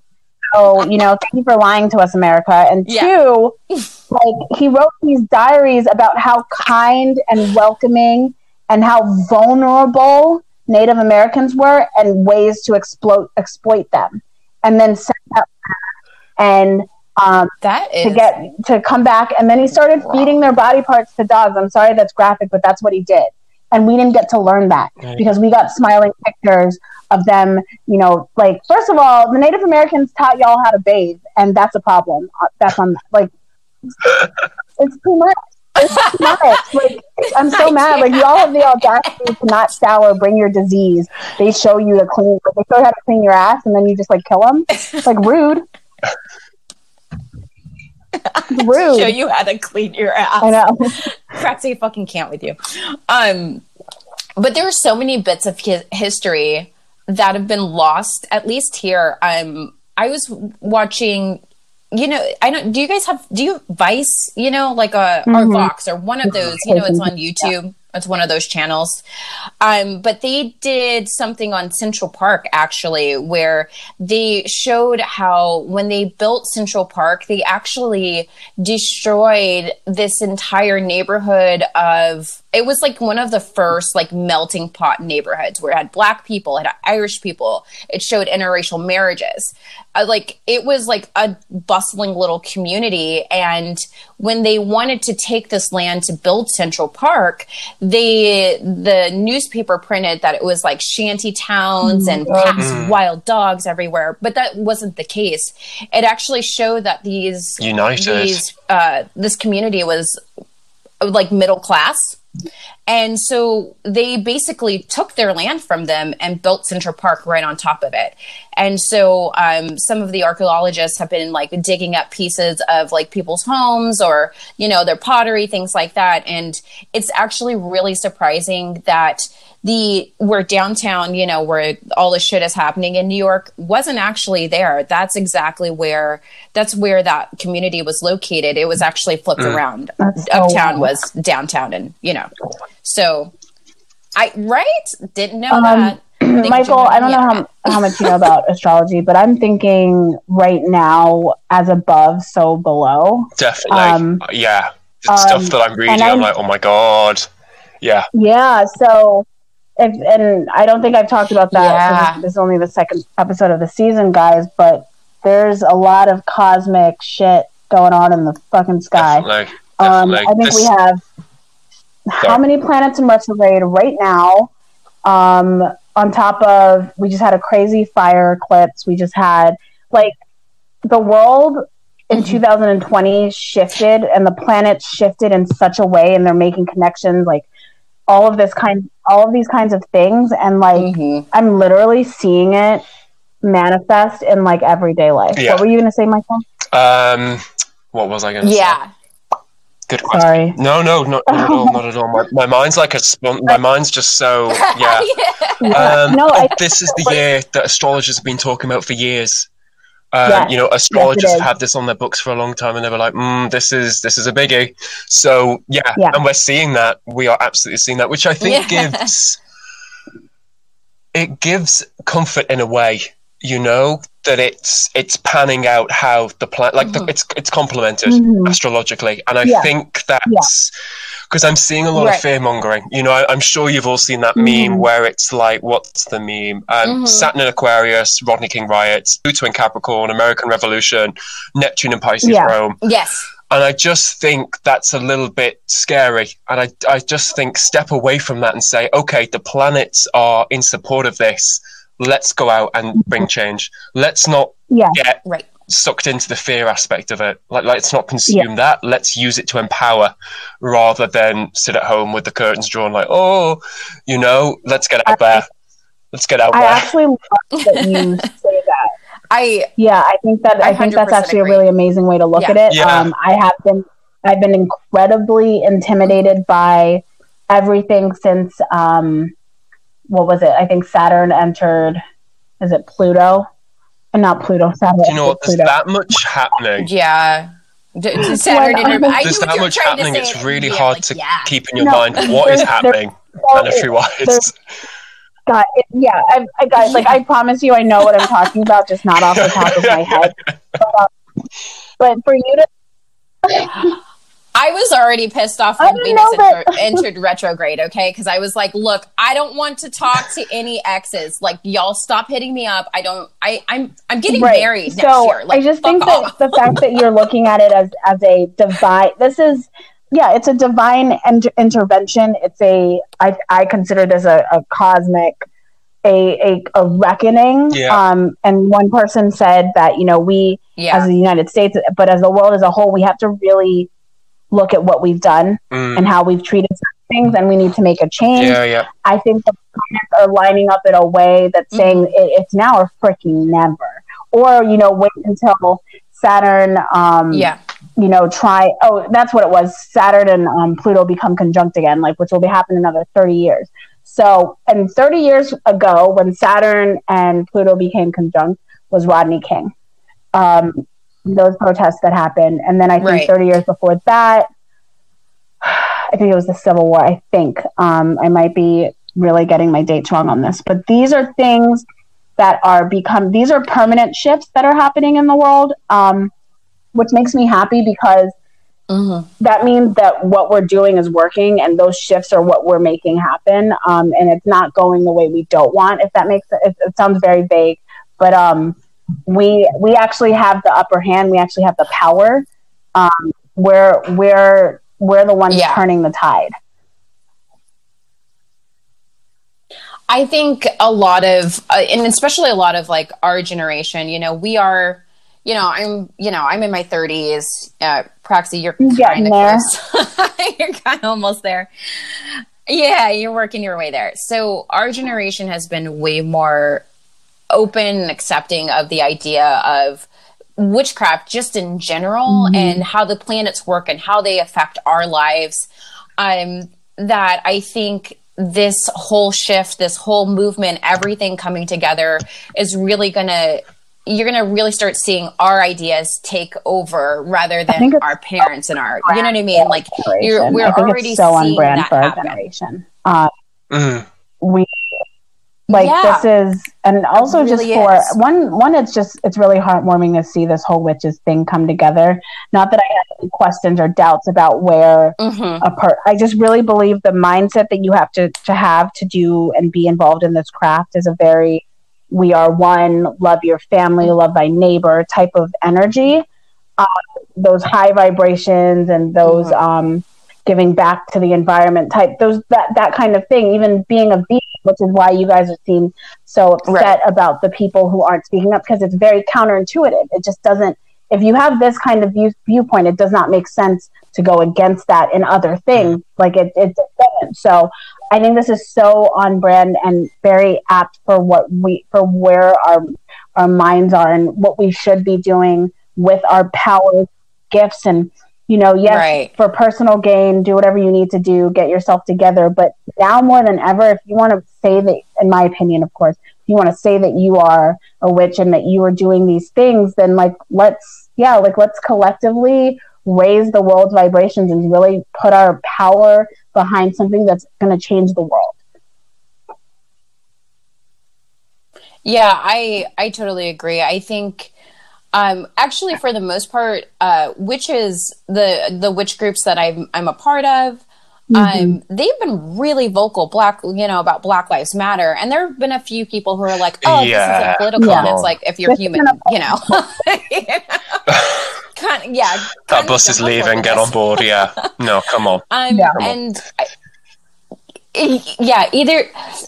so you know, thank you for lying to us, America. And yeah. two, like he wrote these diaries about how kind and welcoming and how vulnerable Native Americans were, and ways to exploit exploit them, and then sent that. And um, that is... to get to come back, and then he started wow. feeding their body parts to dogs. I'm sorry, that's graphic, but that's what he did. And we didn't get to learn that right. because we got smiling pictures of them. You know, like first of all, the Native Americans taught y'all how to bathe, and that's a problem. That's on like it's too much. It's too much. Like I'm so mad. Like y'all have the audacity to not shower, bring your disease. They show you to clean. Like, they show you how to clean your ass, and then you just like kill them. It's like rude. Rude. Show you how to clean your ass. I know. Cracks a fucking can't with you. Um, but there are so many bits of his- history that have been lost, at least here. Um, I was watching, you know, I don't. Do you guys have? Do you Vice? You know, like a mm-hmm. or Vox or one of those. You know, it's on YouTube. Yeah. It's one of those channels. Um, but they did something on Central Park, actually, where they showed how when they built Central Park, they actually destroyed this entire neighborhood of... It was like one of the first like melting pot neighborhoods where it had Black people, it had Irish people. It showed interracial marriages. Uh, like it was like a bustling little community. And when they wanted to take this land to build Central Park, they the newspaper printed that it was like shanty towns and packs of wild dogs everywhere. But that wasn't the case. It actually showed that these united these, uh, this community was like middle class. And so they basically took their land from them and built Central Park right on top of it. And so um, some of the archaeologists have been like digging up pieces of like people's homes or, you know, their pottery, things like that. And it's actually really surprising that the where downtown, you know, where all this shit is happening in New York wasn't actually there. That's exactly where that's where that community was located. It was actually flipped mm. around. That's Uptown so was downtown, and you know, so I right didn't know um, that. Michael, I don't know how, how much you know about astrology, but I'm thinking right now, as above, so below. Definitely, um, yeah. The um, stuff that I'm reading, I'm, I'm like, oh my god, yeah, yeah. So. If, and I don't think I've talked about that. Yeah. This, this is only the second episode of the season, guys, but there's a lot of cosmic shit going on in the fucking sky. Definitely. Um, Definitely. I think this... we have Sorry. how many planets in retrograde right now? Um, on top of, we just had a crazy fire eclipse. We just had, like, the world in two thousand twenty shifted, and the planets shifted in such a way, and they're making connections, like all of this kind, all of these kinds of things, and like mm-hmm. I'm literally seeing it manifest in like everyday life. Yeah. What were you gonna say, Michael? Um, what was I gonna yeah. say? Yeah. Good question. Sorry. No, no, not, not at all. Not at all. My, my mind's like a. My mind's just so yeah. yeah. Um, no, I, this is the like, year that astrologers have been talking about for years. Um, yes, you know, astrologers yes, have had this on their books for a long time, and they were like, mm, "This is this is a biggie." So yeah, yeah, and we're seeing that. We are absolutely seeing that, which I think yeah. gives it gives comfort in a way. You know that it's it's panning out how the planet, like mm-hmm. the, it's it's complemented mm-hmm. astrologically, and I yeah. think that's because yeah. I'm seeing a lot right. of fear mongering. You know, I, I'm sure you've all seen that mm-hmm. meme where it's like, "What's the meme?" Um, mm-hmm. Saturn in Aquarius, Rodney King riots, Pluto in Capricorn, American Revolution, Neptune in Pisces, yeah. Rome. Yes, and I just think that's a little bit scary, and I I just think step away from that and say, okay, the planets are in support of this. Let's go out and bring change. Let's not yeah, get right. sucked into the fear aspect of it. Like, let's not consume yeah. that. Let's use it to empower rather than sit at home with the curtains drawn like, oh, you know, let's get out I, there. Let's get out I there. I actually love that you say that. I Yeah, I think that I think that's actually agree. a really amazing way to look yeah. at it. Yeah. Um, I have been I've been incredibly intimidated by everything since um what was it? I think Saturn entered, is it Pluto? And not Pluto, Saturn. Do you know what? There's that much happening. Yeah. D- Saturn entered. There's that much happening. It's really yeah, hard like, to yeah. keep in your no, mind what is happening planetary-wise. God, it, yeah, I, I, guys, like, I promise you I know what I'm talking about, just not off the top of my head. But, um, but for you to... I was already pissed off when Venus inter- entered retrograde, okay? Because I was like, look, I don't want to talk to any exes. Like, y'all stop hitting me up. I don't, I, I'm I'm getting right. married so next year. Like, I just think off. that the fact that you're looking at it as, as a divine, this is, yeah, it's a divine inter- intervention. It's a, I, I consider it as a, a cosmic, a, a, a reckoning. Yeah. Um, and one person said that, you know, we yeah. as the United States, but as the world as a whole, we have to really look at what we've done mm. and how we've treated things, and we need to make a change. Yeah, yeah. I think the planets are lining up in a way that's saying mm. it, it's now or freaking never. Or, you know, wait until Saturn, um, yeah. you know, try, oh, that's what it was. Saturn and um, Pluto become conjunct again, like, which will be happening another thirty years. So, and thirty years ago, when Saturn and Pluto became conjunct, was Rodney King. Um, those protests that happened, and then I think right. thirty years before that, I think it was the Civil War, I think. Um, I might be really getting my dates wrong on this, but these are things that are become, these are permanent shifts that are happening in the world, um, which makes me happy because mm-hmm. that means that what we're doing is working, and those shifts are what we're making happen, um, and it's not going the way we don't want, if that makes sense. It sounds very vague, but um, we we actually have the upper hand. We actually have the power. Um, we're we're we're the ones yeah. turning the tide. I think a lot of, uh, and especially a lot of like our generation. You know, we are. You know, I'm. You know, I'm in my thirties. Uh, Proxy, you're kind of close. You're kind of almost there. Yeah, you're working your way there. So our generation has been way more open and accepting of the idea of witchcraft just in general mm-hmm. and how the planets work and how they affect our lives. Um, that I think this whole shift, this whole movement, everything coming together is really going to, you're going to really start seeing our ideas take over rather than our parents so and our, you know what I mean? Like you're, we're already so seeing on brand that for our generation. Uh, mm-hmm. We, Like yeah, this is, and also really just for is. one, one, it's just, it's really heartwarming to see this whole witches thing come together. Not that I have any questions or doubts about where mm-hmm. a part, I just really believe the mindset that you have to, to have to do and be involved in this craft is a very, we are one, love your family, love thy neighbor type of energy. Uh, those high vibrations and those mm-hmm. um, giving back to the environment type, those, that, that kind of thing, even being a bee, which is why you guys seem so upset right. about the people who aren't speaking up, because it's very counterintuitive. It just doesn't, if you have this kind of view, viewpoint, it does not make sense to go against that in other things. Like it, it doesn't. So I think this is so on brand and very apt for what we, for where our, our minds are and what we should be doing with our powers, gifts, and, you know, yes, right. for personal gain, do whatever you need to do, get yourself together. But now more than ever, if you want to say that, in my opinion, of course, if you want to say that you are a witch and that you are doing these things, then like, let's, yeah, like let's collectively raise the world's vibrations and really put our power behind something that's going to change the world. Yeah, I, I totally agree. I think, Um, actually, for the most part, uh, witches, the the witch groups that I'm I'm a part of, mm-hmm. um, they've been really vocal, black, you know, about Black Lives Matter, and there have been a few people who are like, "Oh, yeah. this isn't political." Yeah. And it's like, if you're human, you know, you know? Can't, yeah, that bus is leaving. Get on board. Yeah, no, come on. Um, yeah. And. I, yeah either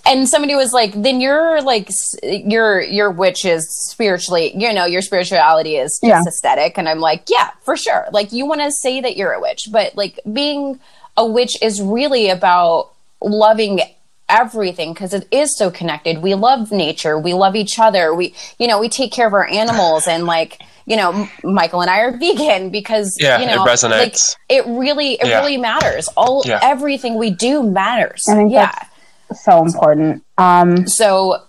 and somebody was like, then you're like your your witch is spiritually, you know, your spirituality is just yeah. aesthetic. And I'm like, yeah, for sure, like you want to say that you're a witch, but like being a witch is really about loving everything, because it is so connected. We love nature, we love each other, we, you know, we take care of our animals, and like, you know, Michael and I are vegan because, yeah, you know, it resonates. Like, it really, it yeah. really matters. All, yeah. everything we do matters. I think yeah. that's so important. Um, so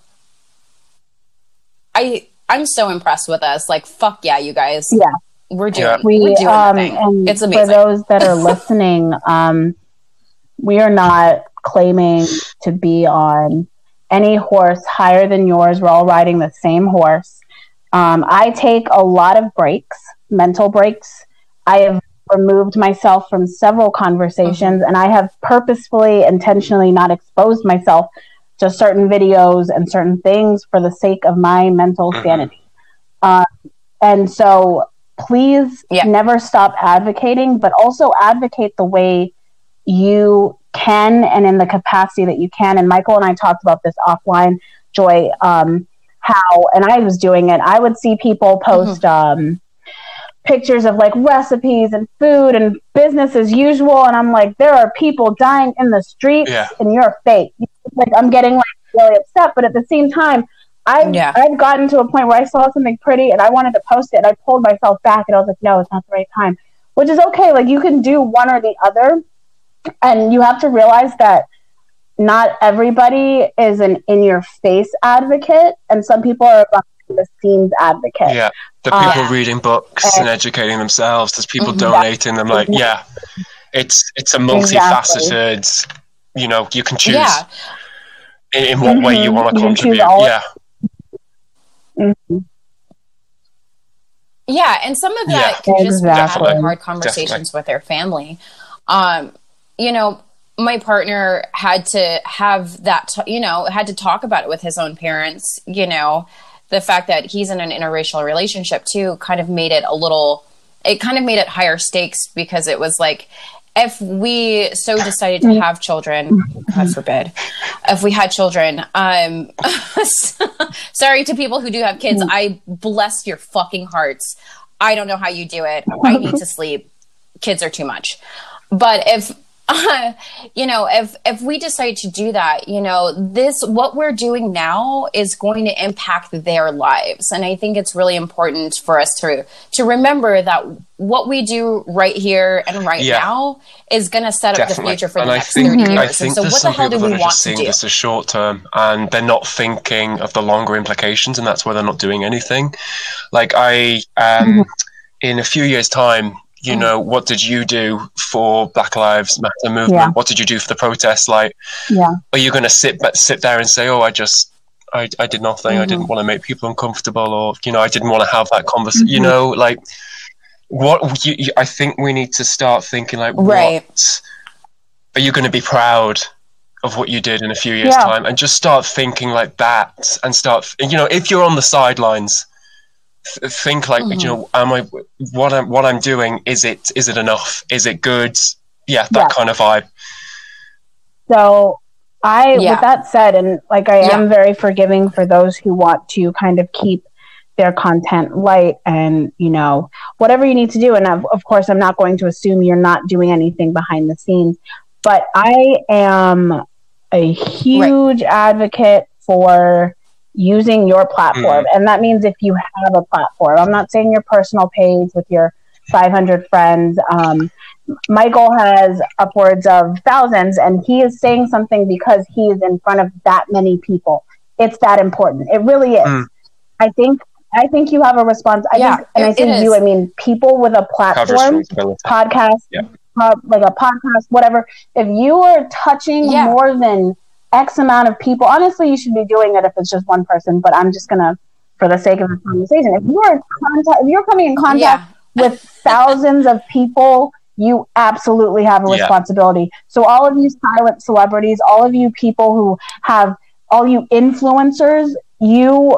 I, I'm so impressed with us. Like, fuck yeah, you guys. Yeah. We're doing, yeah. we, we're doing um, the thing. It's amazing. For those that are listening, um, we are not claiming to be on any horse higher than yours. We're all riding the same horse. Um, I take a lot of breaks, mental breaks. I have removed myself from several conversations, mm-hmm. and I have purposefully, intentionally not exposed myself to certain videos and certain things for the sake of my mental mm-hmm. sanity. Uh, and so please yeah. never stop advocating, but also advocate the way you can and in the capacity that you can. And Michael and I talked about this offline, Joy, um, how, and I was doing it, I would see people post mm-hmm. um, pictures of like recipes and food and business as usual. And I'm like, there are people dying in the streets yeah. and you're fake. Like, I'm getting like really upset. But at the same time, I've, yeah. I've gotten to a point where I saw something pretty and I wanted to post it. And I pulled myself back and I was like, no, it's not the right time, which is okay. Like, you can do one or the other. And you have to realize that not everybody is an in-your-face advocate, and some people are behind-the-scenes advocate. Yeah, the people um, reading books and, and educating themselves. There's people exactly. donating them. Like, yeah, it's it's a multifaceted. Exactly. You know, you can choose yeah. in, in what mm-hmm. way you want to contribute. Yeah. Mm-hmm. Yeah, and some of that yeah. can just exactly. have hard conversations Definitely. With their family. Um, you know. My partner had to have that, you know, had to talk about it with his own parents. You know, the fact that he's in an interracial relationship too kind of made it a little, it kind of made it higher stakes, because it was like, if we so decided to have children, God forbid, if we had children, um, sorry to people who do have kids, I bless your fucking hearts. I don't know how you do it. I need to sleep. Kids are too much. But if, Uh, you know, if if we decide to do that, you know, this, what we're doing now is going to impact their lives. And I think it's really important for us to to remember that what we do right here and right yeah. now is going to set up Definitely. The future for and the I next think, thirty years. I think so there's what some the hell people do we that are just seeing do? This as short term, and they're not thinking of the longer implications, and that's why they're not doing anything. Like, I, um, in a few years' time, you know, what did you do for Black Lives Matter movement? Yeah. What did you do for the protests? Like, yeah. are you going to sit sit there and say, oh, I just, I, I did nothing. Mm-hmm. I didn't want to make people uncomfortable, or, you know, I didn't want to have that conversation. Mm-hmm. You know, like, what, you, you, I think we need to start thinking, like, right. what, are you going to be proud of what you did in a few years' yeah. time? And just start thinking like that, and start, you know, if you're on the sidelines, think like mm-hmm. you know, am I what I'm what I'm doing, is it is it enough, is it good? Yeah, that yeah. kind of vibe. So I yeah. with that said, and like I yeah. am very forgiving for those who want to kind of keep their content light and, you know, whatever you need to do. And I've, of course, I'm not going to assume you're not doing anything behind the scenes, but I am a huge right. advocate for using your platform. Mm. And that means if you have a platform, I'm not saying your personal page with your five hundred friends. Um, Michael has upwards of thousands, and he is saying something because he is in front of that many people. It's that important. It really is. Mm. I think, I think you have a response. I yeah, think, and it, I think you, I mean, people with a platform, podcast, yeah. uh, like a podcast, whatever, if you are touching yeah. more than X amount of people, honestly, you should be doing it if it's just one person, but I'm just going to, for the sake of the conversation, if you're contact, if you're coming in contact yeah. with thousands of people, you absolutely have a yeah. responsibility. So all of you silent celebrities, all of you people who have, all you influencers, you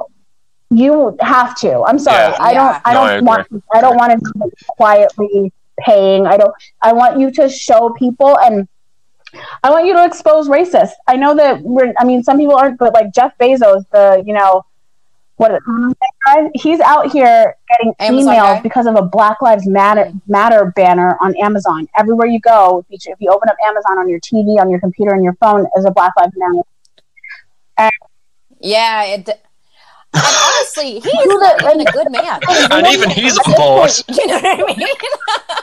you have to. I'm sorry. Yeah. I don't yeah. I don't no, I want agree. I don't want to be quietly paying. I don't I want you to show people, and I want you to expose racists. I know that we're I mean some people aren't, but like Jeff Bezos, the you know what he's out here getting Amazon emails guy. Because of a Black Lives Matter Matter banner on Amazon. Everywhere you go, if you, if you open up Amazon on your T V, on your computer, on your phone, there's a Black Lives Matter. And yeah, it, and honestly, he's not even a good man. And even he's a boss. You know what I mean?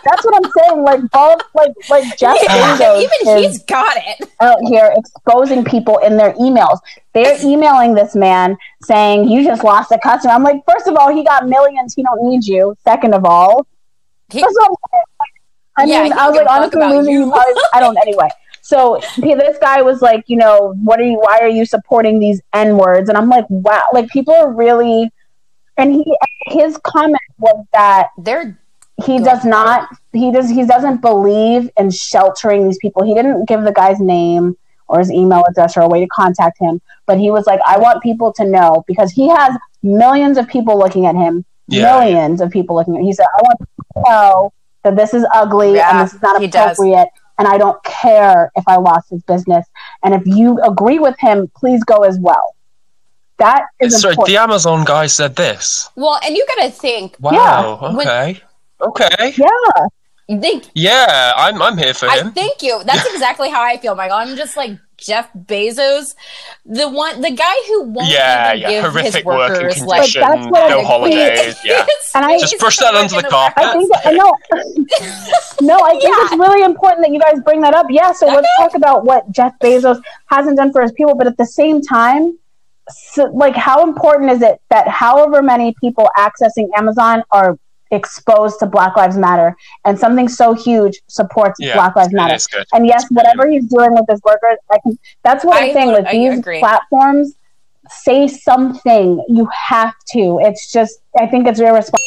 That's what I'm saying. Like, bald, like, like Jeff yeah, Bezos. Even he's got it out here exposing people in their emails. They're emailing this man saying, "You just lost a customer." I'm like, first of all, he got millions. He don't need you. Second of all, he, first of all, I mean, yeah, I was like, honestly, losing you. Probably, I don't. Anyway. So this guy was like, you know, what are you? Why are you supporting these N words? And I'm like, wow, like people are really. And he, his comment was that they're he does not he does he doesn't believe in sheltering these people. He didn't give the guy's name or his email address or a way to contact him, but he was like, I want people to know because he has millions of people looking at him, yeah. millions of people looking at him. He said, I want people to know that this is ugly yeah, and this is not appropriate. And I don't care if I lost his business. And if you agree with him, please go as well. That is so important. The Amazon guy said this. Well, and you got to think. Wow. Yeah, okay. When, okay. Yeah. Think, yeah, I'm I'm here for him. I, thank you. That's exactly how I feel, Michael. I'm just like Jeff Bezos, the one, the guy who won't yeah, even yeah. give horrific his workers working like that's what no I holidays. Yeah. And I just push that under the carpet. I think that, no, no, I think yeah. it's really important that you guys bring that up. Yeah, so okay. let's talk about what Jeff Bezos hasn't done for his people, but at the same time, so, like, how important is it that however many people accessing Amazon are exposed to Black Lives Matter, and something so huge supports yeah, Black Lives Matter. And yes, whatever he's doing with his workers, I can, that's what I, I'm saying with I these agree. platforms, say something. You have to. It's just, I think it's irresponsible.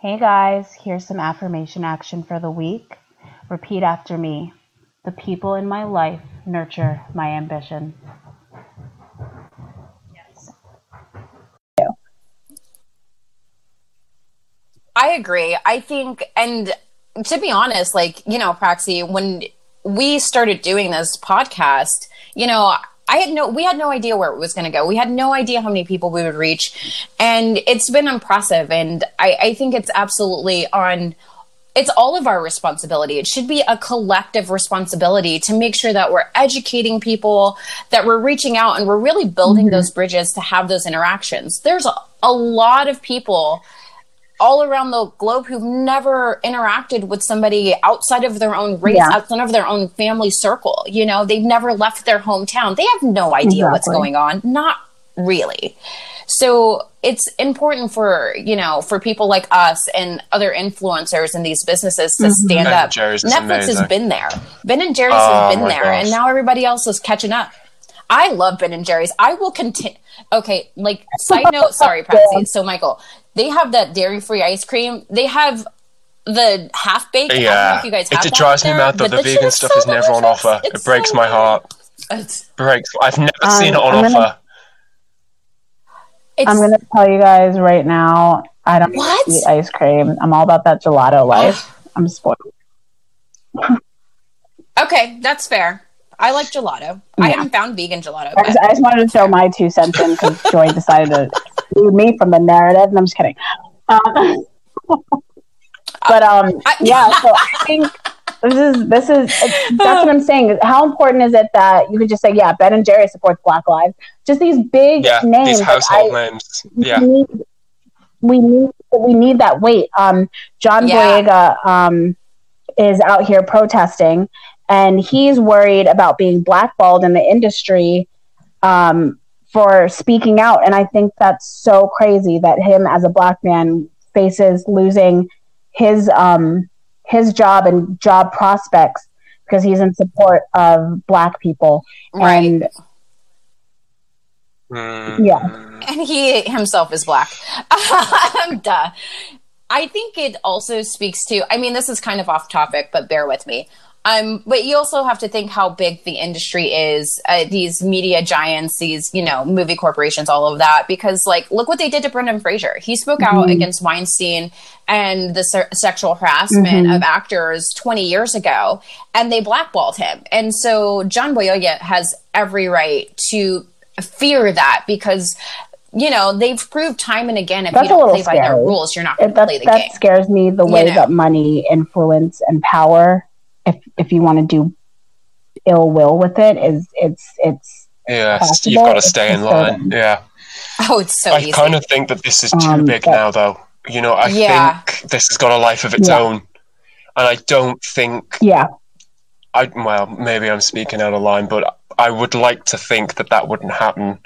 Hey guys, here's some affirmation action for the week. Repeat after me. The people in my life nurture my ambition. Yes. I agree. I think, and to be honest, like, you know, Proxy, when we started doing this podcast, you know, I had no, we had no idea where it was going to go. We had no idea how many people we would reach. And it's been impressive. And I, I think it's absolutely on It's all of our responsibility. It should be a collective responsibility to make sure that we're educating people, that we're reaching out, and we're really building mm-hmm. those bridges to have those interactions. There's a, a lot of people all around the globe who've never interacted with somebody outside of their own race, yeah. outside of their own family circle. You know, they've never left their hometown. They have no idea exactly. what's going on. Not really. So it's important for, you know, for people like us and other influencers in these businesses to stand Ben up. Jerry's Netflix has been there. Ben and Jerry's oh, has been there. Gosh. And now everybody else is catching up. I love Ben and Jerry's. I will continue. Okay. Like, side note. Sorry, Patsy. So, Michael, they have that dairy-free ice cream. They have the half-baked. Yeah. I don't know if you guys have it drives me mad that the vegan stuff so is delicious. Never on offer. It's it breaks so my heart. It's... It breaks. I've never um, seen it on I'm offer. Gonna... It's, I'm going to tell you guys right now, I don't what? eat ice cream. I'm all about that gelato life. I'm spoiled. Okay, that's fair. I like gelato. Yeah. I haven't found vegan gelato. I just, I just wanted to throw my two cents in because Joy decided to exclude me from the narrative. And I'm just kidding. Um, but um, yeah, so I think this is this is it's, that's what I'm saying. How important is it that you could just say, yeah, Ben and Jerry supports Black Lives? Just these big yeah, names, these household I, names. Yeah, we need we need, we need that weight. Um, John yeah. Boyega um is out here protesting. And he's worried about being blackballed in the industry um, for speaking out. And I think that's so crazy that him as a black man faces losing his um, his job and job prospects because he's in support of black people. Right. And mm. yeah. And he himself is black. Duh. I think it also speaks to, I mean, this is kind of off topic, but bear with me. Um, but you also have to think how big the industry is, uh, these media giants, these, you know, movie corporations, all of that, because like, look what they did to Brendan Fraser. He spoke mm-hmm. out against Weinstein and the se- sexual harassment mm-hmm. of actors twenty years ago, and they blackballed him. And so John Boyega has every right to fear that because, you know, they've proved time and again, if that's you don't play scary. by their rules, you're not going to play the that game. That scares me, the way you know? that money, influence, and power... If if you want to do ill will with it, is it's it's yeah, possible. You've got to stay it's in line. Yeah. Oh, it's so. I easy. kind of think that this is too um, big yeah. now, though. You know, I yeah. think this has got a life of its yeah. own, and I don't think. Yeah. I well, maybe I'm speaking out of line, but I would like to think that that wouldn't happen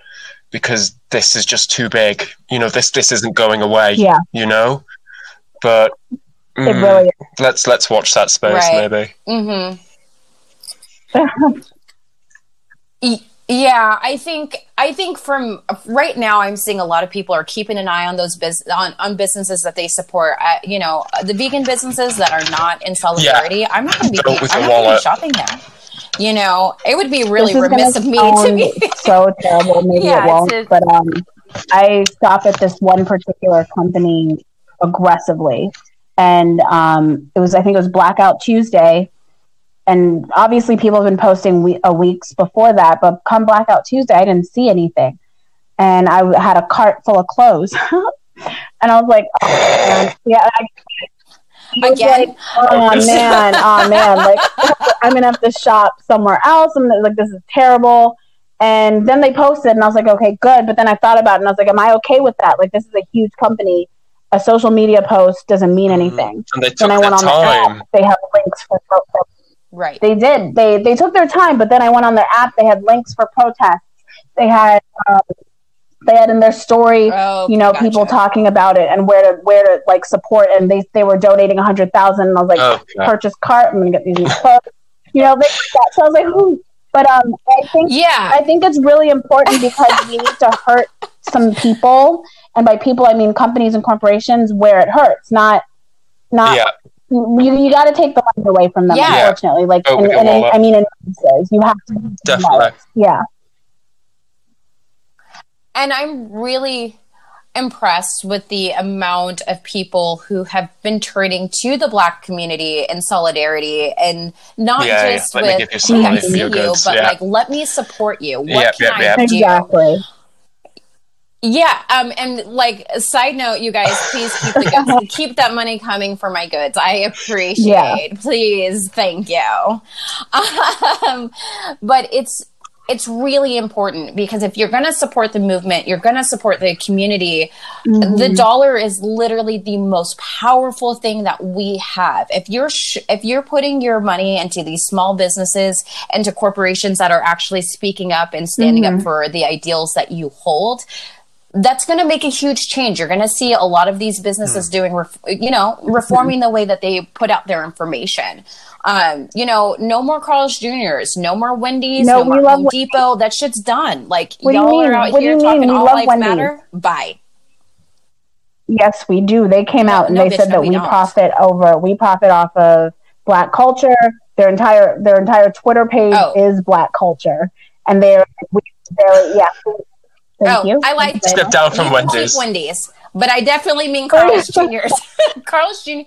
because this is just too big. You know, this this isn't going away. Yeah. You know, but. It really is. Let's let's watch that space, right. maybe. Mm-hmm. yeah, I think I think from right now, I'm seeing a lot of people are keeping an eye on those bus- on, on businesses that they support. Uh, you know, the vegan businesses that are not in solidarity. Yeah. I'm not going to be I'm not gonna be shopping there. You know, it would be really remiss of me to be so terrible. Maybe yeah, it won't, a- but um, I shop at this one particular company aggressively. And um, it was, I think it was Blackout Tuesday. And obviously people have been posting we- uh, weeks before that, but come Blackout Tuesday, I didn't see anything. And I w- had a cart full of clothes. And I was like, oh, man. Yeah. I, I was Again. Like, oh, man. Oh, man. Like, I'm going to have to shop somewhere else. I'm gonna, like, this is terrible. And then they posted, and I was like, okay, good. But then I thought about it, and I was like, am I okay with that? Like, this is a huge company. A social media post doesn't mean anything. Mm, and they took when I went on time. their app, they have links for protests. Right. They did. They they took their time, but then I went on their app. They had links for protests. They had um, they had in their story, oh, you know, gotcha. people talking about it and where to where to like support. And they they were donating a hundred thousand. And I was like, oh, yeah. purchase cart. I'm gonna get these new clothes. You know, they got, so I was like, ooh. But um, I think yeah. I think it's really important because we need to hurt some people. And by people, I mean companies and corporations where it hurts, not, not, yeah. you, you got to take the light away from them, yeah. unfortunately. Like, and, and in, I mean, in instances, you have to. Definitely. Yeah. And I'm really impressed with the amount of people who have been turning to the black community in solidarity and not yeah, just yeah. Let with, me give you I see you, goods. but yeah. like, let me support you. What yep, can yep, I yep. do? Exactly. Yeah, um, and like a side note, you guys, please keep the goods, keep that money coming for my goods. I appreciate. Yeah. Please, thank you. Um, but it's it's really important because if you're going to support the movement, you're going to support the community. Mm-hmm. The dollar is literally the most powerful thing that we have. If you're sh- if you're putting your money into these small businesses and to corporations that are actually speaking up and standing mm-hmm. up for the ideals that you hold. That's going to make a huge change. You're going to see a lot of these businesses mm. doing, ref- you know, reforming the way that they put out their information. Um, you know, no more Carl's Juniors, no more Wendy's, no, no more Home Wendy's. Depot. That shit's done. Like, what y'all are out what here talking all lives Wendy's. matter. Bye. Yes, we do. They came no, out and no, they bitch, said no, that we, we profit over, we profit off of black culture. Their entire, their entire Twitter page oh. is black culture. And they're, we, they're yeah. Thank oh, you. I like that. Step down from Wendy's. Wendy's. But I definitely mean Carl's Juniors Carl's Junior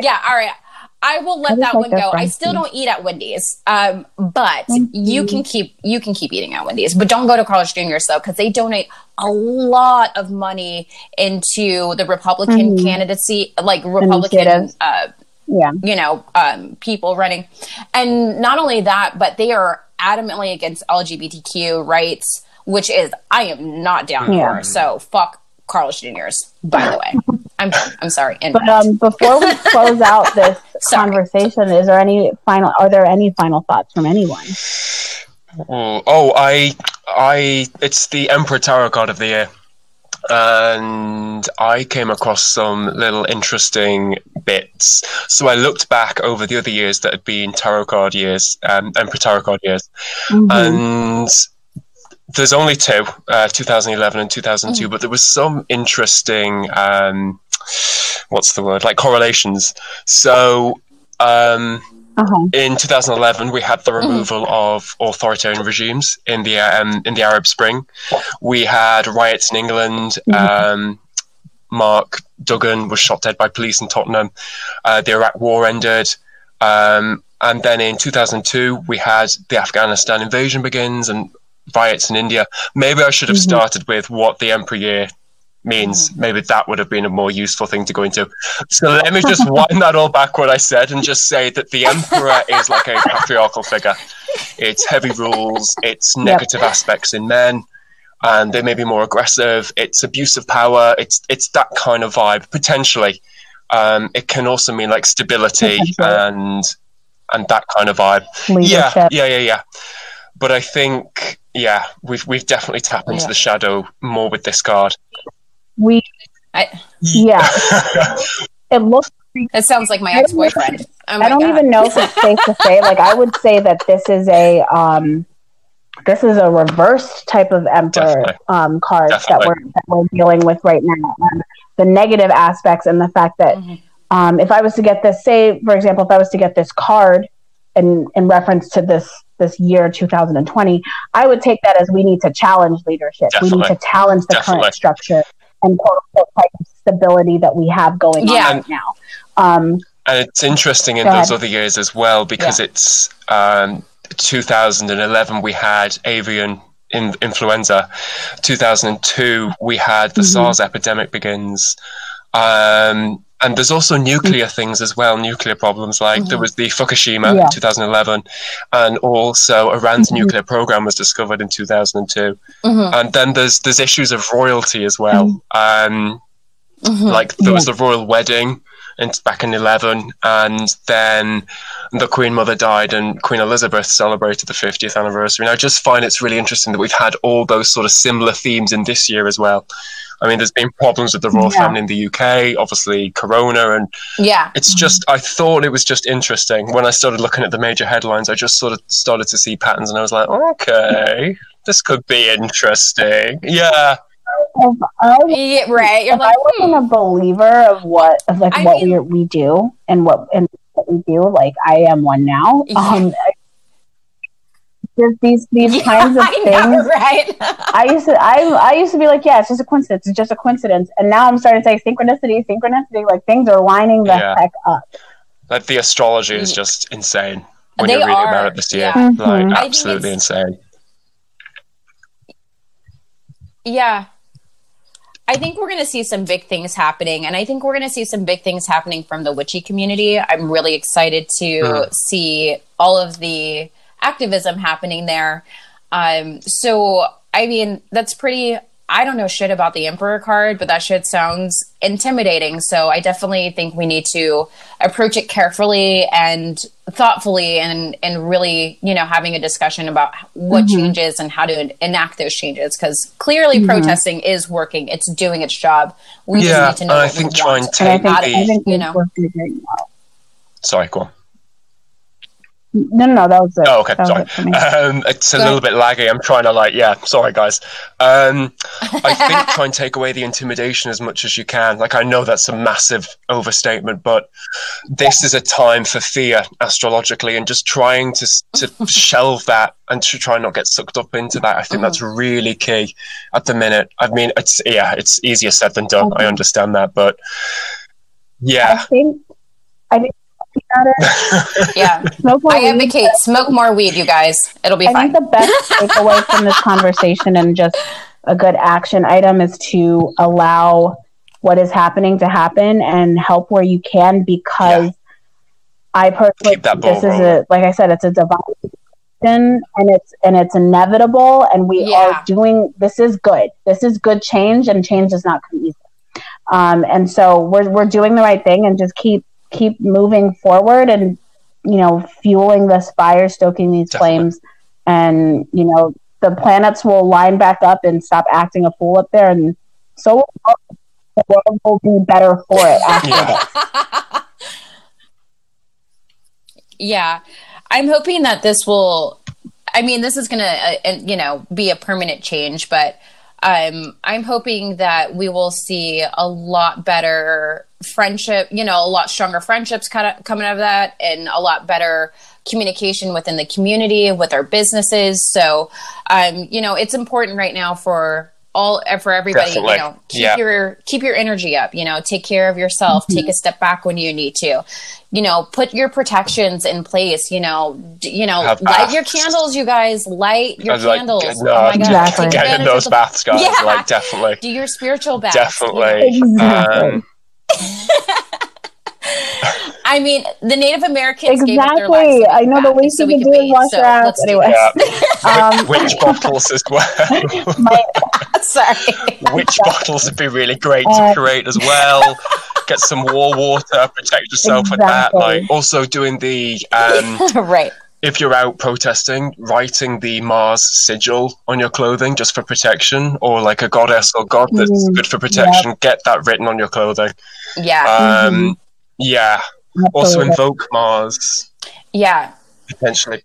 Yeah, all right. I will let that one go. I still don't eat at Wendy's, um, but you can keep you can keep eating at Wendy's, but don't go to Carl's Junior's though, because they donate a lot of money into the Republican mm-hmm. candidacy, like Republican, uh, yeah, you know, um, people running, and not only that, but they are adamantly against L G B T Q rights, which is I am not down yeah. for. So fuck Carl's Junior's. By the way. I'm I'm sorry. Invent. But um, before we close out this conversation, is there any final? Are there any final thoughts from anyone? Oh, oh I, I, it's the Emperor Tarot card of the year, and I came across some little interesting bits. So I looked back over the other years that had been tarot card years, um, Emperor Tarot card years, mm-hmm. and. There's only two, uh, two thousand eleven and two thousand two, mm. but there was some interesting, um, what's the word, like correlations. So um, uh-huh. in two thousand eleven, we had the removal mm. of authoritarian regimes in the um, in the Arab Spring. We had riots in England. Mm-hmm. Um, Mark Duggan was shot dead by police in Tottenham. Uh, the Iraq War ended. Um, and then in two thousand two, we had the Afghanistan invasion begins and riots in India. Maybe I should have mm-hmm. started with what the Emperor Year means. Mm-hmm. Maybe that would have been a more useful thing to go into. So let me just wind that all back what I said and just say that the Emperor is like a patriarchal figure. It's heavy rules, it's negative yep. aspects in men, and they may be more aggressive, it's abuse of power, it's it's that kind of vibe, potentially. Um, it can also mean like stability and and that kind of vibe. Leadership. Yeah, yeah, yeah, yeah. But I think, yeah, we've we've definitely tapped into yeah. the shadow more with this card. We, I, yeah, it looks. It sounds like my ex-boyfriend. Oh my I don't God. even know if it's safe to say. Like, I would say that this is a um, this is a reverse type of Emperor um, card that we're that we're dealing with right now. Um, the negative aspects and the fact that mm-hmm. um, if I was to get this, say for example, if I was to get this card in in reference to this. this year two thousand twenty, I would take that as we need to challenge leadership. Definitely. We need to challenge the Definitely. current structure and quote unquote type of stability that we have going yeah. on right now. Um, and it's interesting in those other years as well, because yeah. it's um, two thousand eleven, we had avian in- influenza. two thousand two, we had the mm-hmm. SARS epidemic begins. Um, and there's also nuclear things as well, nuclear problems. Like mm-hmm. there was the Fukushima yeah. in two thousand eleven, and also Iran's mm-hmm. nuclear program was discovered in two thousand two. Mm-hmm. And then there's there's issues of royalty as well. Mm-hmm. Um, mm-hmm. Like there yeah. was the royal wedding in, back in eleven, and then the Queen Mother died and Queen Elizabeth celebrated the fiftieth anniversary. And I just find it's really interesting that we've had all those sort of similar themes in this year as well. I mean, there's been problems with the royal yeah. family in the U K, obviously Corona, and yeah. it's just, I thought it was just interesting. When I started looking at the major headlines, I just sort of started to see patterns, and I was like, okay, this could be interesting. Yeah. If I, yeah right. You're if like, I wasn't a believer of what, of like I what mean, we, we do and what, and what we do, like I am one now. Yeah. Um, These these yeah, kinds of I things, know, right? I used to I I used to be like, yeah, it's just a coincidence, it's just a coincidence, and now I'm starting to say synchronicity, synchronicity. Like things are lining the yeah. heck up. Like the astrology is just insane when they you're reading are, about it this year, yeah. mm-hmm. like absolutely insane. Yeah. I think we're going to see some big things happening, and I think we're going to see some big things happening from the witchy community. I'm really excited to mm. see all of the activism happening there. Um, so, I mean, that's pretty, I don't know shit about the Emperor card, but that shit sounds intimidating. So I definitely think we need to approach it carefully and thoughtfully and, and really, you know, having a discussion about what mm-hmm. changes and how to enact those changes. Because clearly mm-hmm. protesting is working. It's doing its job. We yeah, just need to know and I think try and take the, I think you know. Well. Sorry, go on. No, no, no, that was it. Oh, okay, that sorry. It um, it's a yeah. little bit laggy. I'm trying to like, yeah, sorry, guys. Um, I think try and take away the intimidation as much as you can. Like, I know that's a massive overstatement, but this is a time for fear astrologically, and just trying to to shelve that and to try and not get sucked up into that. I think mm. that's really key at the minute. I mean, it's yeah, it's easier said than done. Okay. I understand that, but yeah. I think... I think- about it. Yeah. Smoke more I advocate weed. Smoke more weed, you guys. It'll be I fine. I think the best takeaway from this conversation and just a good action item is to allow what is happening to happen and help where you can, because yeah. I personally think this rolling. is a, like I said, it's a divine and it's and it's inevitable, and we yeah. are doing this is good. This is good change, and change does not come easy. Um, and so we're we're doing the right thing, and just keep keep moving forward, and you know, fueling this fire, stoking these Definitely. flames, and you know, the planets will line back up and stop acting a fool up there, and so the world will be better for it after yeah. this. Yeah, I'm hoping that this will. I mean, this is going to, uh, you know, be a permanent change, but. Um, I'm hoping that we will see a lot better friendship, you know, a lot stronger friendships kind of coming out of that, and a lot better communication within the community, with our businesses. So, um, you know, it's important right now for all, for everybody, Definitely. you know, keep yeah. your, keep your energy up, you know, take care of yourself, mm-hmm. take a step back when you need to, you know, put your protections in place, you know, d- you know, Have light baths. your candles, you guys, light your like, candles. Get, no, oh my God. Exactly. Get in those the- baths, guys. Yeah. Like, definitely. Do your spiritual baths. Definitely. You know? Exactly. Um, I mean, the Native Americans exactly. gave up their lives. I know the least so we can do is wash so out. Anyway, yeah. um, witch bottles as well. My, sorry, witch bottles would be really great uh, to create as well. Get some war water, protect yourself exactly. with that. Like also doing the um, right. If you're out protesting, writing the Mars sigil on your clothing just for protection, or like a goddess or god that's mm, good for protection. Yep. Get that written on your clothing. Yeah. Um, mm-hmm. Yeah. Absolutely. Also invoke Mars. Yeah. Potentially.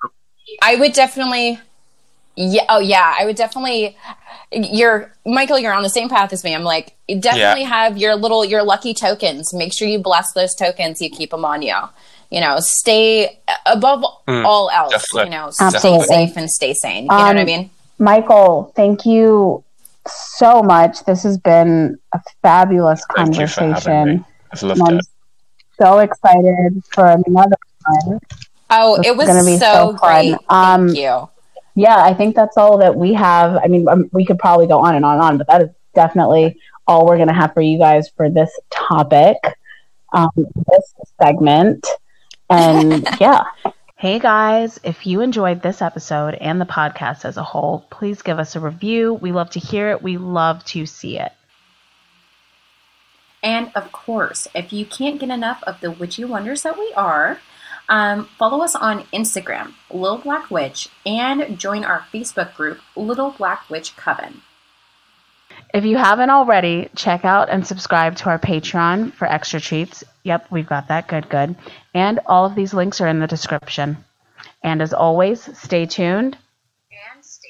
I would definitely. Yeah. Oh, yeah. I would definitely. You're Michael. You're on the same path as me. I'm like, definitely yeah. have your little your lucky tokens. Make sure you bless those tokens. You keep them on you. You know, stay above mm, all else, definitely. you know, stay Absolutely. safe and stay sane. You um, know what I mean? Michael, thank you so much. This has been a fabulous thank conversation. You for having me. I've loved I'm it. So excited for another one. Oh, this it was gonna be so, so fun. Great. Um, thank you. Yeah, I think that's all that we have. I mean, um, we could probably go on and on and on, but that is definitely all we're going to have for you guys for this topic, um, this segment. And yeah. Hey guys, if you enjoyed this episode and the podcast as a whole, please give us a review. We love to hear it. We love to see it. And of course, if you can't get enough of the witchy wonders that we are, um, follow us on Instagram, Little Black Witch, and join our Facebook group, Little Black Witch Coven. If you haven't already, check out and subscribe to our Patreon for extra treats. Yep, we've got that. Good, good. And all of these links are in the description. And as always, stay tuned. And stay tuned.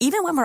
Even when we're